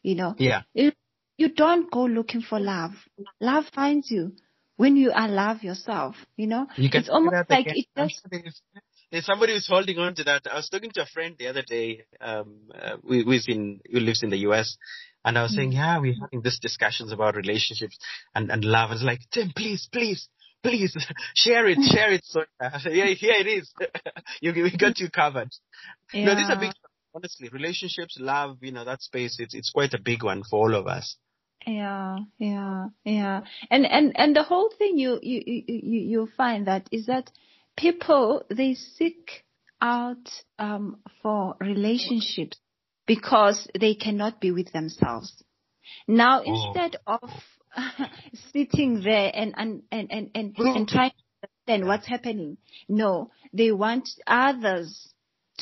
you know, yeah. It, you don't go looking for love. Love finds you when you are love yourself, you know. You can it's almost like it just... There's somebody who's holding on to that. I was talking to a friend the other day um, uh, who, who's in, who lives in the U S, and I was mm-hmm. saying, yeah, we're having these discussions about relationships and, and love. And it's like, Tim, please, please, please, share it, share it. So, uh, yeah, here it is. you, we got you covered. Yeah. No, these are big, honestly, relationships, love, you know, that space, it's, it's quite a big one for all of us. Yeah, yeah, yeah. And, and, and the whole thing you, you, you, you find that is that people, they seek out, um, for relationships because they cannot be with themselves. Now, instead of sitting there and, and, and, and, and, and trying to understand what's happening, no, they want others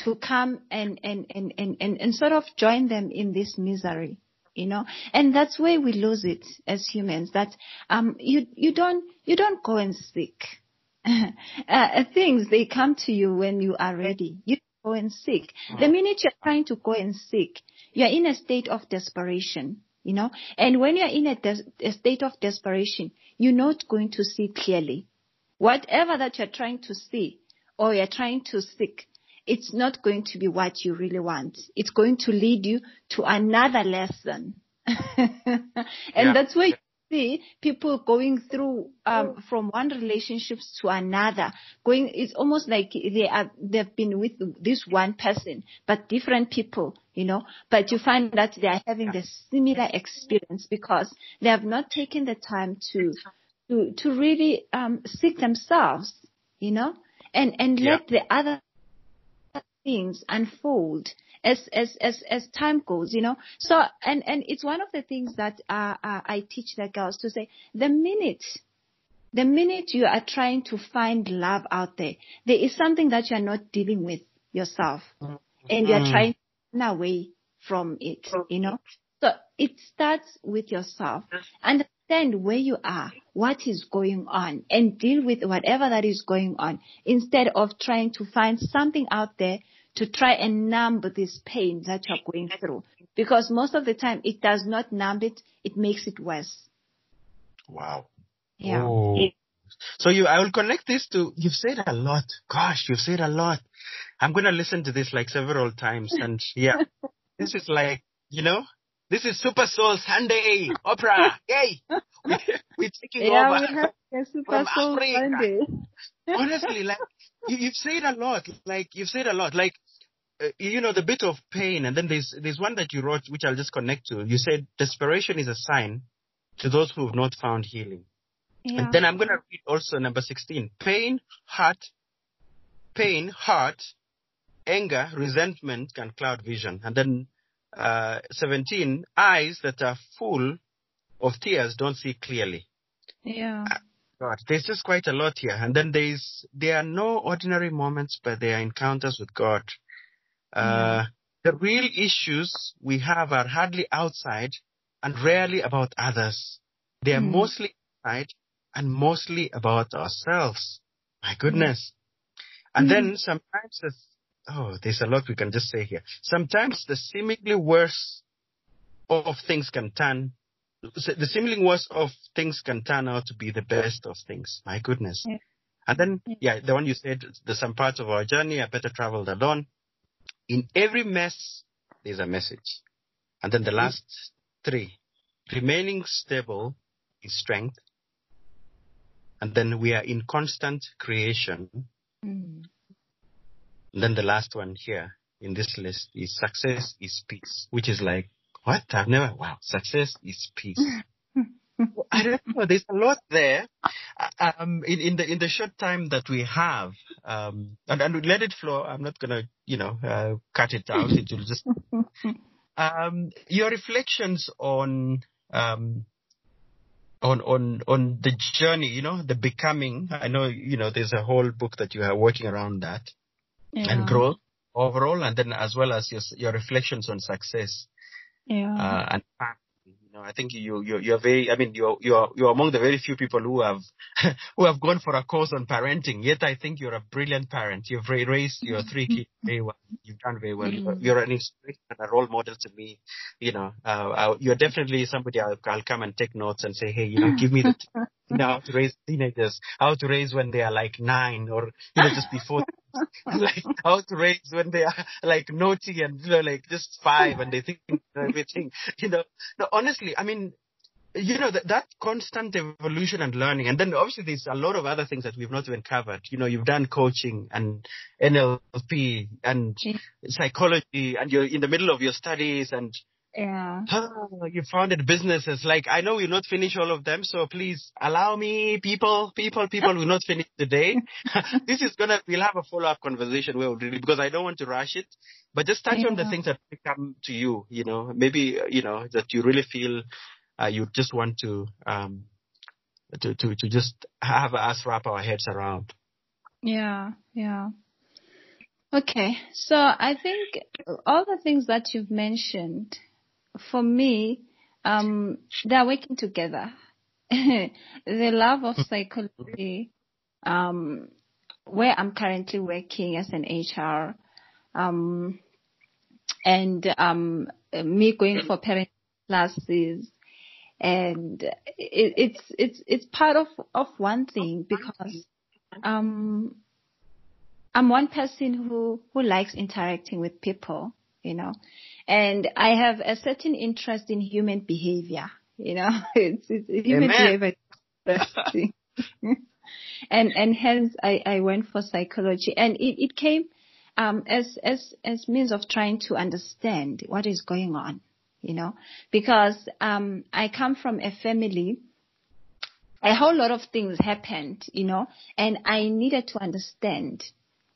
to come and, and, and, and, and, and sort of join them in this misery. You know, and that's where we lose it as humans. That um, you you don't you don't go and seek uh, things. They come to you when you are ready. You go and seek. The minute you're trying to go and seek, you're in a state of desperation. You know, and when you're in a, des- a state of desperation, you're not going to see clearly. Whatever that you're trying to see or you're trying to seek, it's not going to be what you really want. It's going to lead you to another lesson. and yeah. that's where you see people going through um, from one relationship to another. Going, it's almost like they are, they've been with this one person, but different people, you know. But you find that they are having the similar experience because they have not taken the time to to, to really um, seek themselves, you know, and, and yeah. let the other things unfold as, as, as, as time goes, you know. So, and, and it's one of the things that uh, uh, I teach the girls to say, the minute, the minute you are trying to find love out there, there is something that you're not dealing with yourself and you're trying to run away from it, you know. So it starts with yourself. Understand where you are, what is going on, and deal with whatever that is going on instead of trying to find something out there to try and numb this pain that you're going through. Because most of the time, it does not numb it. It makes it worse. Wow. Yeah. Oh. So you, I will connect this to, you've said a lot. Gosh, you've said a lot. I'm going to listen to this like several times. And yeah, this is like, you know, this is Super Soul Sunday, Oprah. Yay. We're, we're taking yeah, over. Yeah, we have Super Soul Africa. Sunday. Honestly, like, You've said a lot, like you've said a lot, like, uh, you know, the bit of pain. And then there's, there's one that you wrote, which I'll just connect to. You said desperation is a sign to those who have not found healing. Yeah. And then I'm going to read also number sixteen, pain, heart, pain, heart, anger, resentment can cloud vision. And then uh, seventeen, eyes that are full of tears don't see clearly. Yeah. Uh, God, there's just quite a lot here. And then there's, there are no ordinary moments, but there are encounters with God. Uh, the real issues we have are hardly outside and rarely about others. They are mm. mostly right? And mostly about ourselves. My goodness. And mm-hmm. then sometimes, it's, oh, there's a lot we can just say here. Sometimes the seemingly worst of things can turn, the seemingly worst of things can turn out to be the best of things. My goodness. Yeah. And then, yeah, the one you said, the, some parts of our journey are better traveled alone. In every mess, there's a message. And then the last three, remaining stable is strength. And then we are in constant creation. Mm-hmm. And then the last one here in this list is success is peace, which is like, what? I've never, wow, success is peace. I don't know. There's a lot there. Um, in, in the in the short time that we have, um, and, and let it flow. I'm not gonna, you know, uh, cut it out. It will just. Um, your reflections on um, on on on the journey, you know, the becoming. I know, you know, there's a whole book that you are working around that, yeah. and growth overall, and then as well as your your reflections on success, yeah, uh, and. I think you you you're very. I mean, you're you're you're among the very few people who have who have gone for a course on parenting. Yet I think you're a brilliant parent. You've raised your three kids very well. You've done very well. You're, you're an inspiration and a role model to me. You know, uh, you're definitely somebody I'll, I'll come and take notes and say, hey, you know, give me the t- you know how to raise teenagers, how to raise when they are like nine, or you know, just before. Like how to raise when they are like naughty and you know, like just five and they think everything, you know. No, honestly, I mean, you know, that, that constant evolution and learning. And then obviously there's a lot of other things that we've not even covered. You know, you've done coaching and N L P and Gee. psychology, and you're in the middle of your studies and yeah. Oh, you founded businesses. Like, I know we'll not finish all of them, so please allow me, people, people, people will not finish today. This is going to, we'll have a follow-up conversation where we'll really, because I don't want to rush it, but just touch yeah. on the things that come to you, you know, maybe, you know, that you really feel uh, you just want to, um, to, to, to just have us wrap our heads around. Yeah, yeah. Okay, so I think all the things that you've mentioned, for me, um, they are working together. The love of psychology, um, where I'm currently working as an H R, um, and um, me going for parent classes, and it, it's it's it's part of, of one thing because um, I'm one person who, who likes interacting with people, you know. And I have a certain interest in human behavior, you know, it's, it's human Amen. behavior. and, and hence I, I went for psychology, and it, it came, um, as, as, as means of trying to understand what is going on, you know, because, um, I come from a family, a whole lot of things happened, you know, and I needed to understand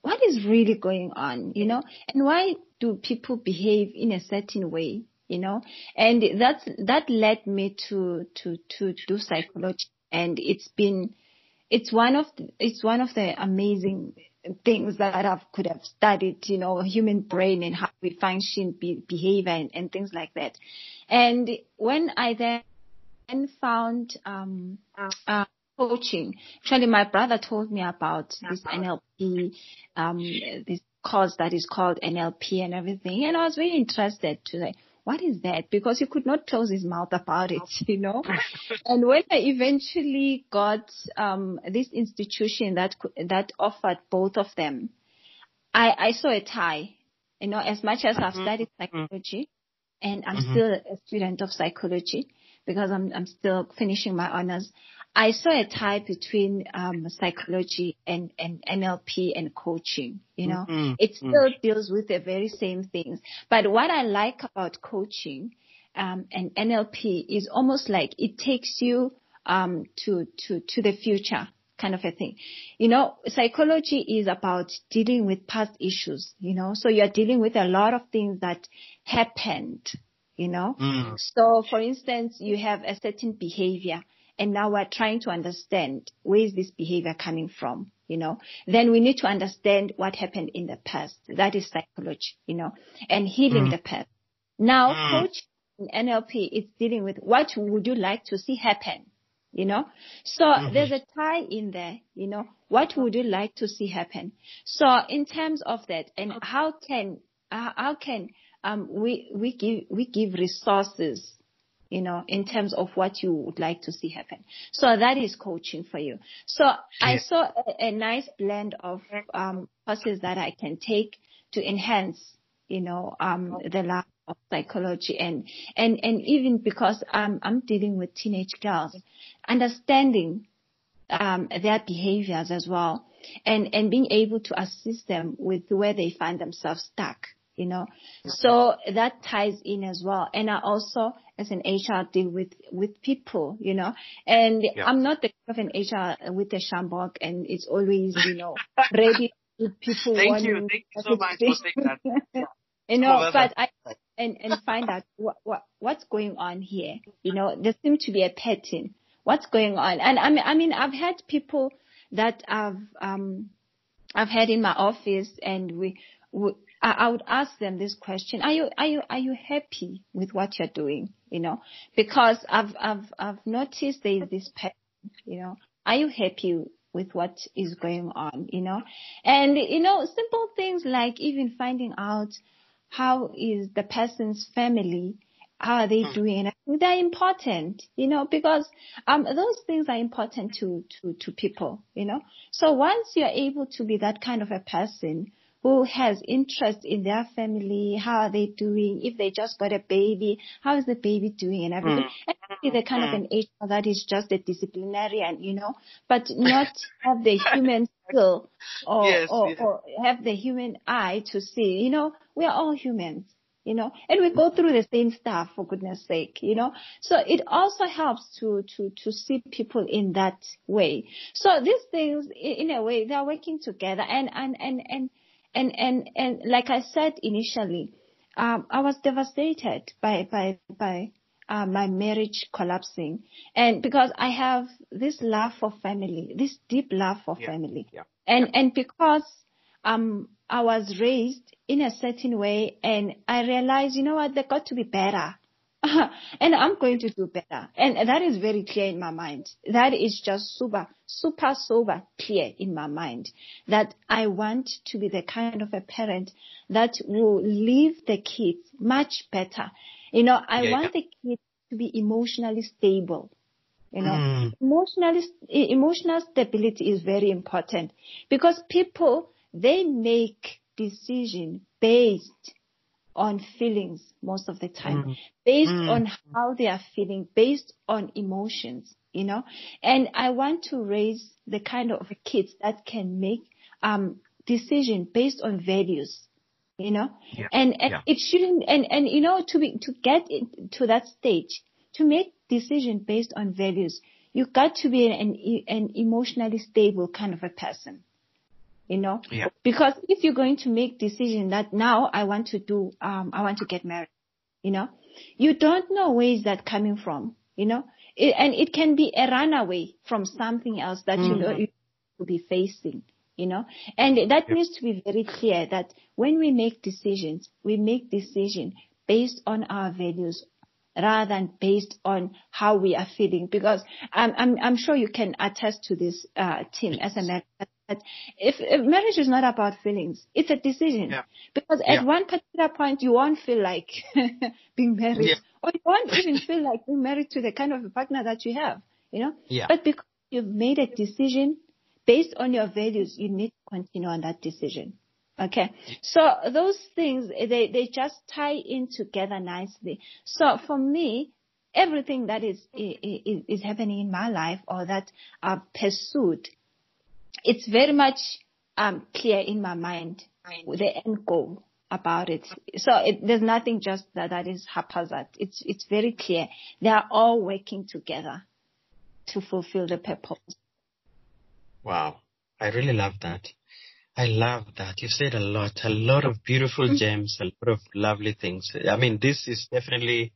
what is really going on, you know, and why do people behave in a certain way, you know? And that's, that led me to, to, to do psychology. And it's been, it's one of, the, it's one of the amazing things that I could have studied, you know, human brain and how we function, be, behavior and, and things like that. And when I then found, um, uh, coaching. Actually, my brother told me about this N L P, um, this course that is called N L P and everything. And I was very interested to like, what is that? Because he could not close his mouth about it, you know. And when I eventually got, um, this institution that, that offered both of them, I, I saw a tie, you know, as much as I've studied psychology and I'm mm-hmm. still a student of psychology because I'm, I'm still finishing my honors. I saw a tie between um psychology and, and N L P and coaching, you know. Mm-hmm. It still mm-hmm. deals with the very same things. But what I like about coaching um and N L P is almost like it takes you um to, to, to the future kind of a thing. You know, psychology is about dealing with past issues, you know. So you're dealing with a lot of things that happened, you know. Mm. So for instance, you have a certain behavior. And now we're trying to understand where is this behavior coming from, you know. Then we need to understand what happened in the past. That is psychology, you know, and healing mm. the past. Now, mm. coaching in N L P is dealing with what would you like to see happen you know. So mm-hmm. there's a tie in there, you know. What would you like to see happen? So in terms of that, and how can uh, how can um we we give we give resources, you know, in terms of what you would like to see happen. So that is coaching for you. So I saw a, a nice blend of um courses that I can take to enhance, you know, um the love of psychology, and and and even because um I'm dealing with teenage girls, understanding um their behaviors as well, and and being able to assist them with where they find themselves stuck, you know. So that ties in as well. And I also, as an H R, deal with, with people, you know. And yeah. I'm not the kind of an H R with a shambok and it's always, you know, ready with people. Thank wanting you. Thank you so much for saying that. Yeah. You know, well, but I, and, and find out what, what, what's going on here. You know, there seems to be a pattern. What's going on? And I mean, I mean, I've had people that I've, um, I've had in my office, and we, we I would ask them this question: Are you are you are you happy with what you're doing? You know, because I've I've I've noticed there is this pattern. You know, are you happy with what is going on? You know, and you know, simple things like even finding out how is the person's family, how are they doing? They're important, you know, because um those things are important to to to people. You know, so once you're able to be that kind of a person who has interest in their family, how are they doing, if they just got a baby, how is the baby doing, and everything. Mm. And the kind of an H R that is just a disciplinarian, you know, but not have the human skill or, yes, or, yes. or have the human eye to see, you know, we are all humans, you know, and we go through the same stuff, for goodness sake, you know. So it also helps to, to, to see people in that way. So these things, in a way, they're working together, and, and, and, and, And, and, and like I said initially, um, I was devastated by, by, by, uh, my marriage collapsing. And because I have this love for family, this deep love for yeah. family. Yeah. And, yeah. and because, um, I was raised in a certain way, and I realized, you know what, they got to be better. And I'm going to do better. And that is very clear in my mind. That is just super, super sober clear in my mind, that I want to be the kind of a parent that will leave the kids much better. You know, I yeah, want yeah. the kids to be emotionally stable. You know, mm. emotionally, emotional stability is very important, because people, they make decisions based on feelings most of the time, mm. based mm. on how they are feeling, based on emotions, you know. And I want to raise the kind of kids that can make um decision based on values, you know. Yeah. And, and yeah. it shouldn't, and and you know, to be to get it to that stage, to make decision based on values, you got to be an an emotionally stable kind of a person. You know, yeah. because if you're going to make decision that now I want to do, um, I want to get married, you know, you don't know where is that coming from, you know, it, and it can be a runaway from something else that, mm-hmm. you know, you will be facing, you know, and that yeah. needs to be very clear, that when we make decisions, we make decision based on our values rather than based on how we are feeling. Because I'm, I'm, I'm sure you can attest to this, uh, Tim, as a matter of If, if marriage is not about feelings, it's a decision. Yeah. Because at yeah. one particular point, you won't feel like being married, yeah. or you won't even feel like being married to the kind of a partner that you have, you know. Yeah. But because you've made a decision based on your values, you need to continue on that decision. Okay. So those things, they, they just tie in together nicely. So for me, everything that is is, is happening in my life, or that I've pursued, it's very much um, clear in my mind, the end goal about it. So it, there's nothing just that, that is haphazard. It's it's very clear. They are all working together to fulfill the purpose. Wow. I really love that. I love that. You said a lot, a lot of beautiful gems, a lot of lovely things. I mean, this is definitely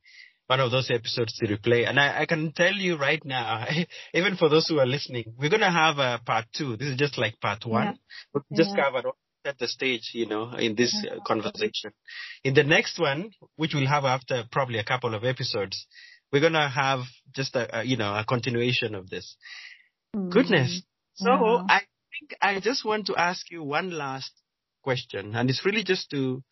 one of those episodes to replay. And I, I can tell you right now, even for those who are listening, we're going to have a part two. This is just like part one. Yeah. We'll just yeah. cover at the stage, you know, in this uh, conversation. In the next one, which we'll have after probably a couple of episodes, we're going to have just a, a, you know, a continuation of this. Mm. Goodness. So yeah. I think I just want to ask you one last question, and it's really just to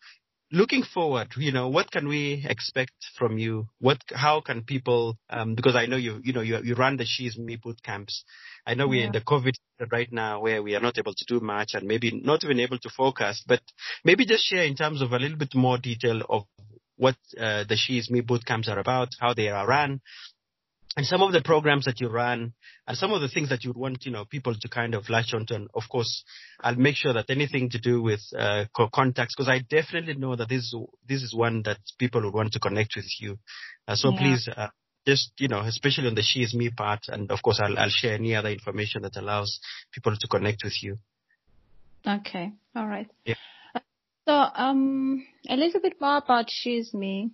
looking forward, you know, what can we expect from you? What, how can people, um, because I know you, you know, you, you run the She Is Me boot camps. I know we're yeah. in the COVID right now where we are not able to do much and maybe not even able to forecast, but maybe just share in terms of a little bit more detail of what uh, the She Is Me boot camps are about, how they are run, and some of the programs that you run, and some of the things that you want, you know, people to kind of latch onto. And of course, I'll make sure that anything to do with uh, contacts, because I definitely know that this, this is one that people would want to connect with you. Uh, so yeah. please, uh, just, you know, especially on the She Is Me part. And of course, I'll, I'll share any other information that allows people to connect with you. Okay. All right. Yeah. So um, a little bit more about She Is Me.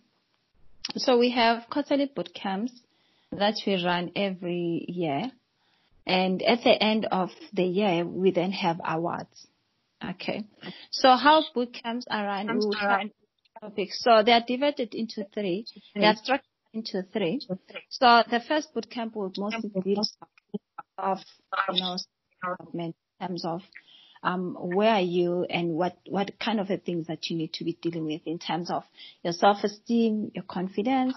So we have quarterly boot camps that we run every year. And at the end of the year, we then have awards. Okay. So how boot camps are run? We run topics. So they are divided into three. They are structured into three. So the first boot camp will mostly deal of, you know, in terms of um, where are you and what, what kind of the things that you need to be dealing with in terms of your self-esteem, your confidence.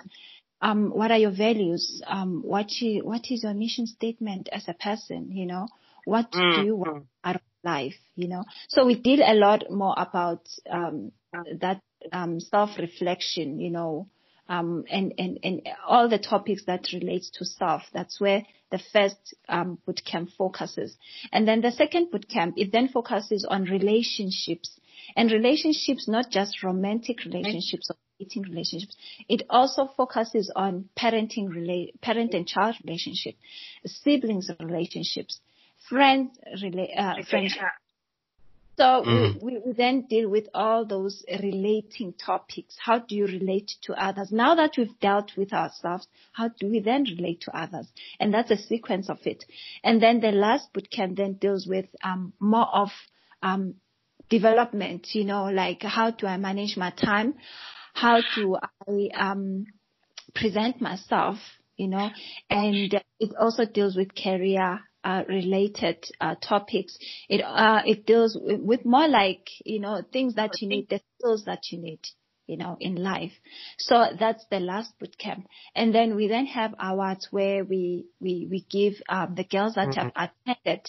Um, what are your values? Um, what, you, what is your mission statement as a person? You know, what do you want out of life? You know, so we deal a lot more about um, that um, self-reflection. You know, um, and, and and all the topics that relates to self. That's where the first um, bootcamp focuses, and then the second bootcamp it then focuses on relationships and relationships, not just romantic relationships. Dating relationships. It also focuses on parenting, rela- parent and child relationship, siblings relationships, friend rela- uh, friendship. So mm. we, we then deal with all those relating topics. How do you relate to others? Now that we've dealt with ourselves, how do we then relate to others? And that's a sequence of it. And then the last bootcamp then deals with um, more of um, development. You know, like how do I manage my time? How do I um, present myself, you know, and it also deals with career uh, related uh, topics. It uh, it deals with more like, you know, things that you need, the skills that you need, you know, in life. So that's the last bootcamp. And then we then have awards where we, we, we give um, the girls that mm-hmm. have attended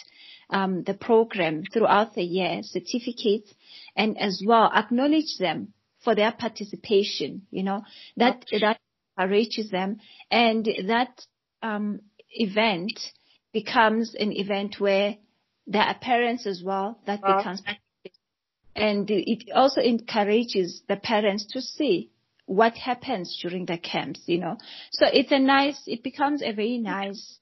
um, the program throughout the year certificates and as well acknowledge them for their participation, you know, that, that encourages them. And that um, event becomes an event where there are parents as well that wow. becomes. And it also encourages the parents to see what happens during the camps, you know. So it's a nice, it becomes a very nice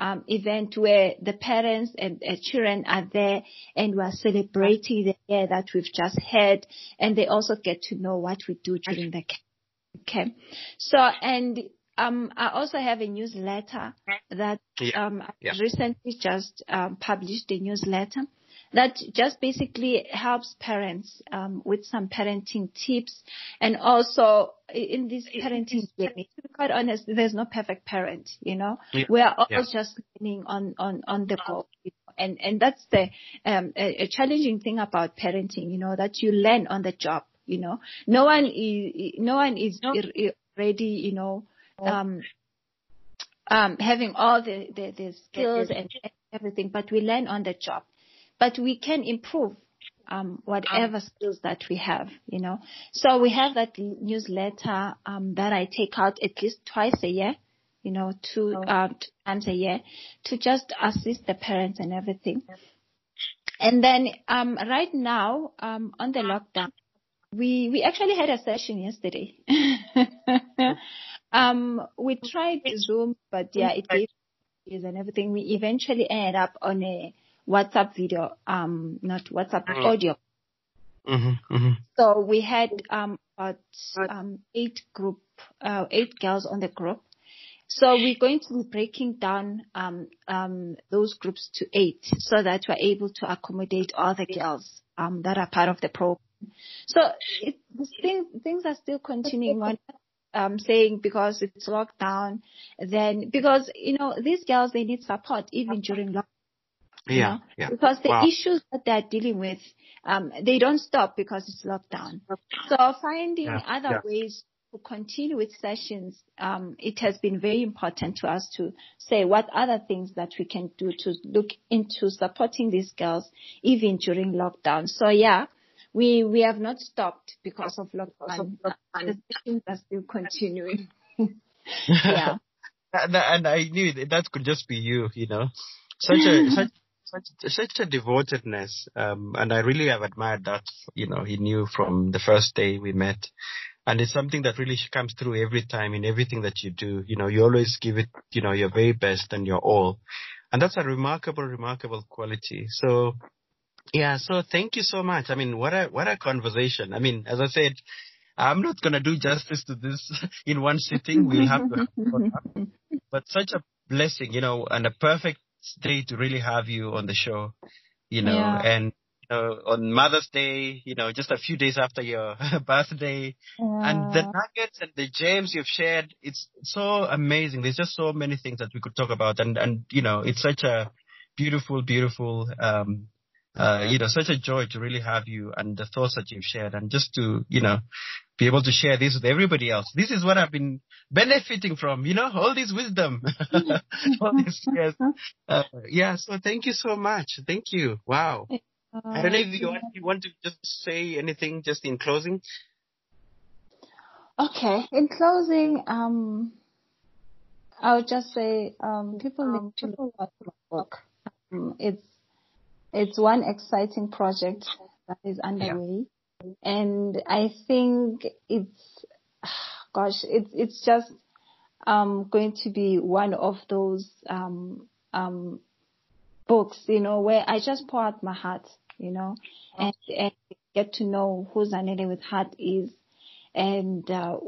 Um, event where the parents and uh, children are there and we're celebrating the year that we've just had, and they also get to know what we do during the camp. Okay. So, and um, I also have a newsletter that um, yeah. Yeah. I recently just um, published a newsletter that just basically helps parents um, with some parenting tips. And also in this parenting journey, to be quite honest, there's no perfect parent, you know. Yeah. We are all yeah. just learning on, on, on the go. You know? And, and that's the um, a, a challenging thing about parenting, you know, that you learn on the job, you know. No one is, no one is no. ready, you know, um, um, having all the, the, the skills and everything, but we learn on the job. But we can improve um, whatever skills that we have, you know. So we have that newsletter um, that I take out at least twice a year, you know, two, uh, two times a year, to just assist the parents and everything. And then um, right now um, on the lockdown, we, we actually had a session yesterday. um, we tried Zoom, but yeah, it gave issues and everything. We eventually ended up on a WhatsApp video, um, not WhatsApp mm-hmm. audio. Mm-hmm, mm-hmm. So we had um, about um, eight group, uh, eight girls on the group. So we're going to be breaking down um, um, those groups to eight, so that we're able to accommodate all the girls um, that are part of the program. So it, things things are still continuing on. um, saying because it's lockdown, then because, you know, these girls, they need support even during lockdown. Yeah, know? yeah. Because the wow. issues that they're dealing with, um, they don't stop because it's lockdown. So finding yeah, other yeah. ways to continue with sessions, um, it has been very important to us to say what other things that we can do to look into supporting these girls even during lockdown. So, yeah. We we have not stopped because of lockdown. The sessions are still continuing. yeah, and, and I knew that could just be you, you know, such a such, such such a devotedness, um, and I really have admired that. You know, he knew from the first day we met, and it's something that really comes through every time in everything that you do. You know, you always give it, you know, your very best and your all, and that's a remarkable, remarkable quality. So. Yeah, so thank you so much. I mean, what a what a conversation. I mean, as I said, I'm not going to do justice to this in one sitting. We'll have to have but such a blessing, you know, and a perfect day to really have you on the show, you know, yeah. and you know, on Mother's Day, you know, just a few days after your birthday. Yeah. And the nuggets and the gems you've shared, it's so amazing. There's just so many things that we could talk about. And, and you know, it's such a beautiful, beautiful um Uh, you know, such a joy to really have you and the thoughts that you've shared and just to, you know, be able to share this with everybody else. This is what I've been benefiting from, you know, all this wisdom. all this, yes. Uh, yeah, so thank you so much. Thank you. Wow. I don't know if you want, you want to just say anything just in closing. Okay. In closing, um, I would just say um, people need to look at my book. Um, it's It's one exciting project that is underway, yeah. and I think it's, gosh, it's it's just um, going to be one of those um, um, books, you know, where I just pour out my heart, you know, and, and get to know who Zanele with Heart is, and uh,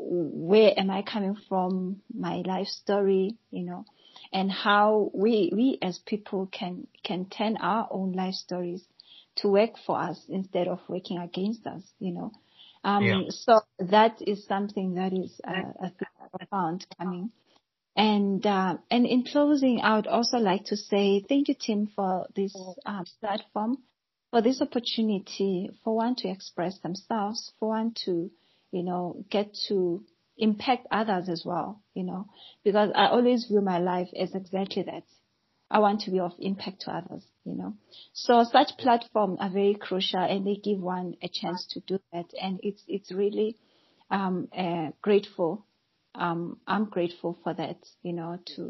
where am I coming from, my life story, you know. And how we we as people can can turn our own life stories to work for us instead of working against us, you know. Um, yeah. So that is something that is uh, a thing profound coming. And uh, and in closing, I would also like to say thank you, Tim, for this um, platform, for this opportunity, for one to express themselves, for one to, you know, get to impact others as well, you know, because I always view my life as exactly that. I want to be of impact to others, you know. So such platforms are very crucial, and they give one a chance to do that. And it's it's really um, uh, grateful. Um, I'm grateful for that, you know, to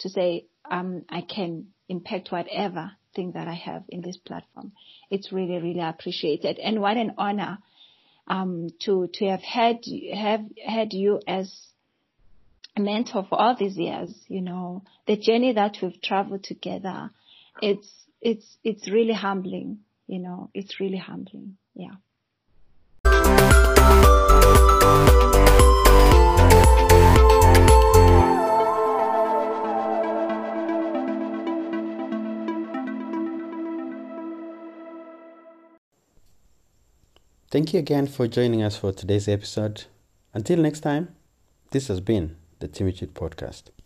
to say um, I can impact whatever thing that I have in this platform. It's really, really appreciated, and what an honor. Um, to to have had have had you as a mentor for all these years, you know, the journey that we've traveled together, it's it's it's really humbling, you know, it's really humbling, yeah. Thank you again for joining us for today's episode. Until next time, this has been the Timitude Podcast.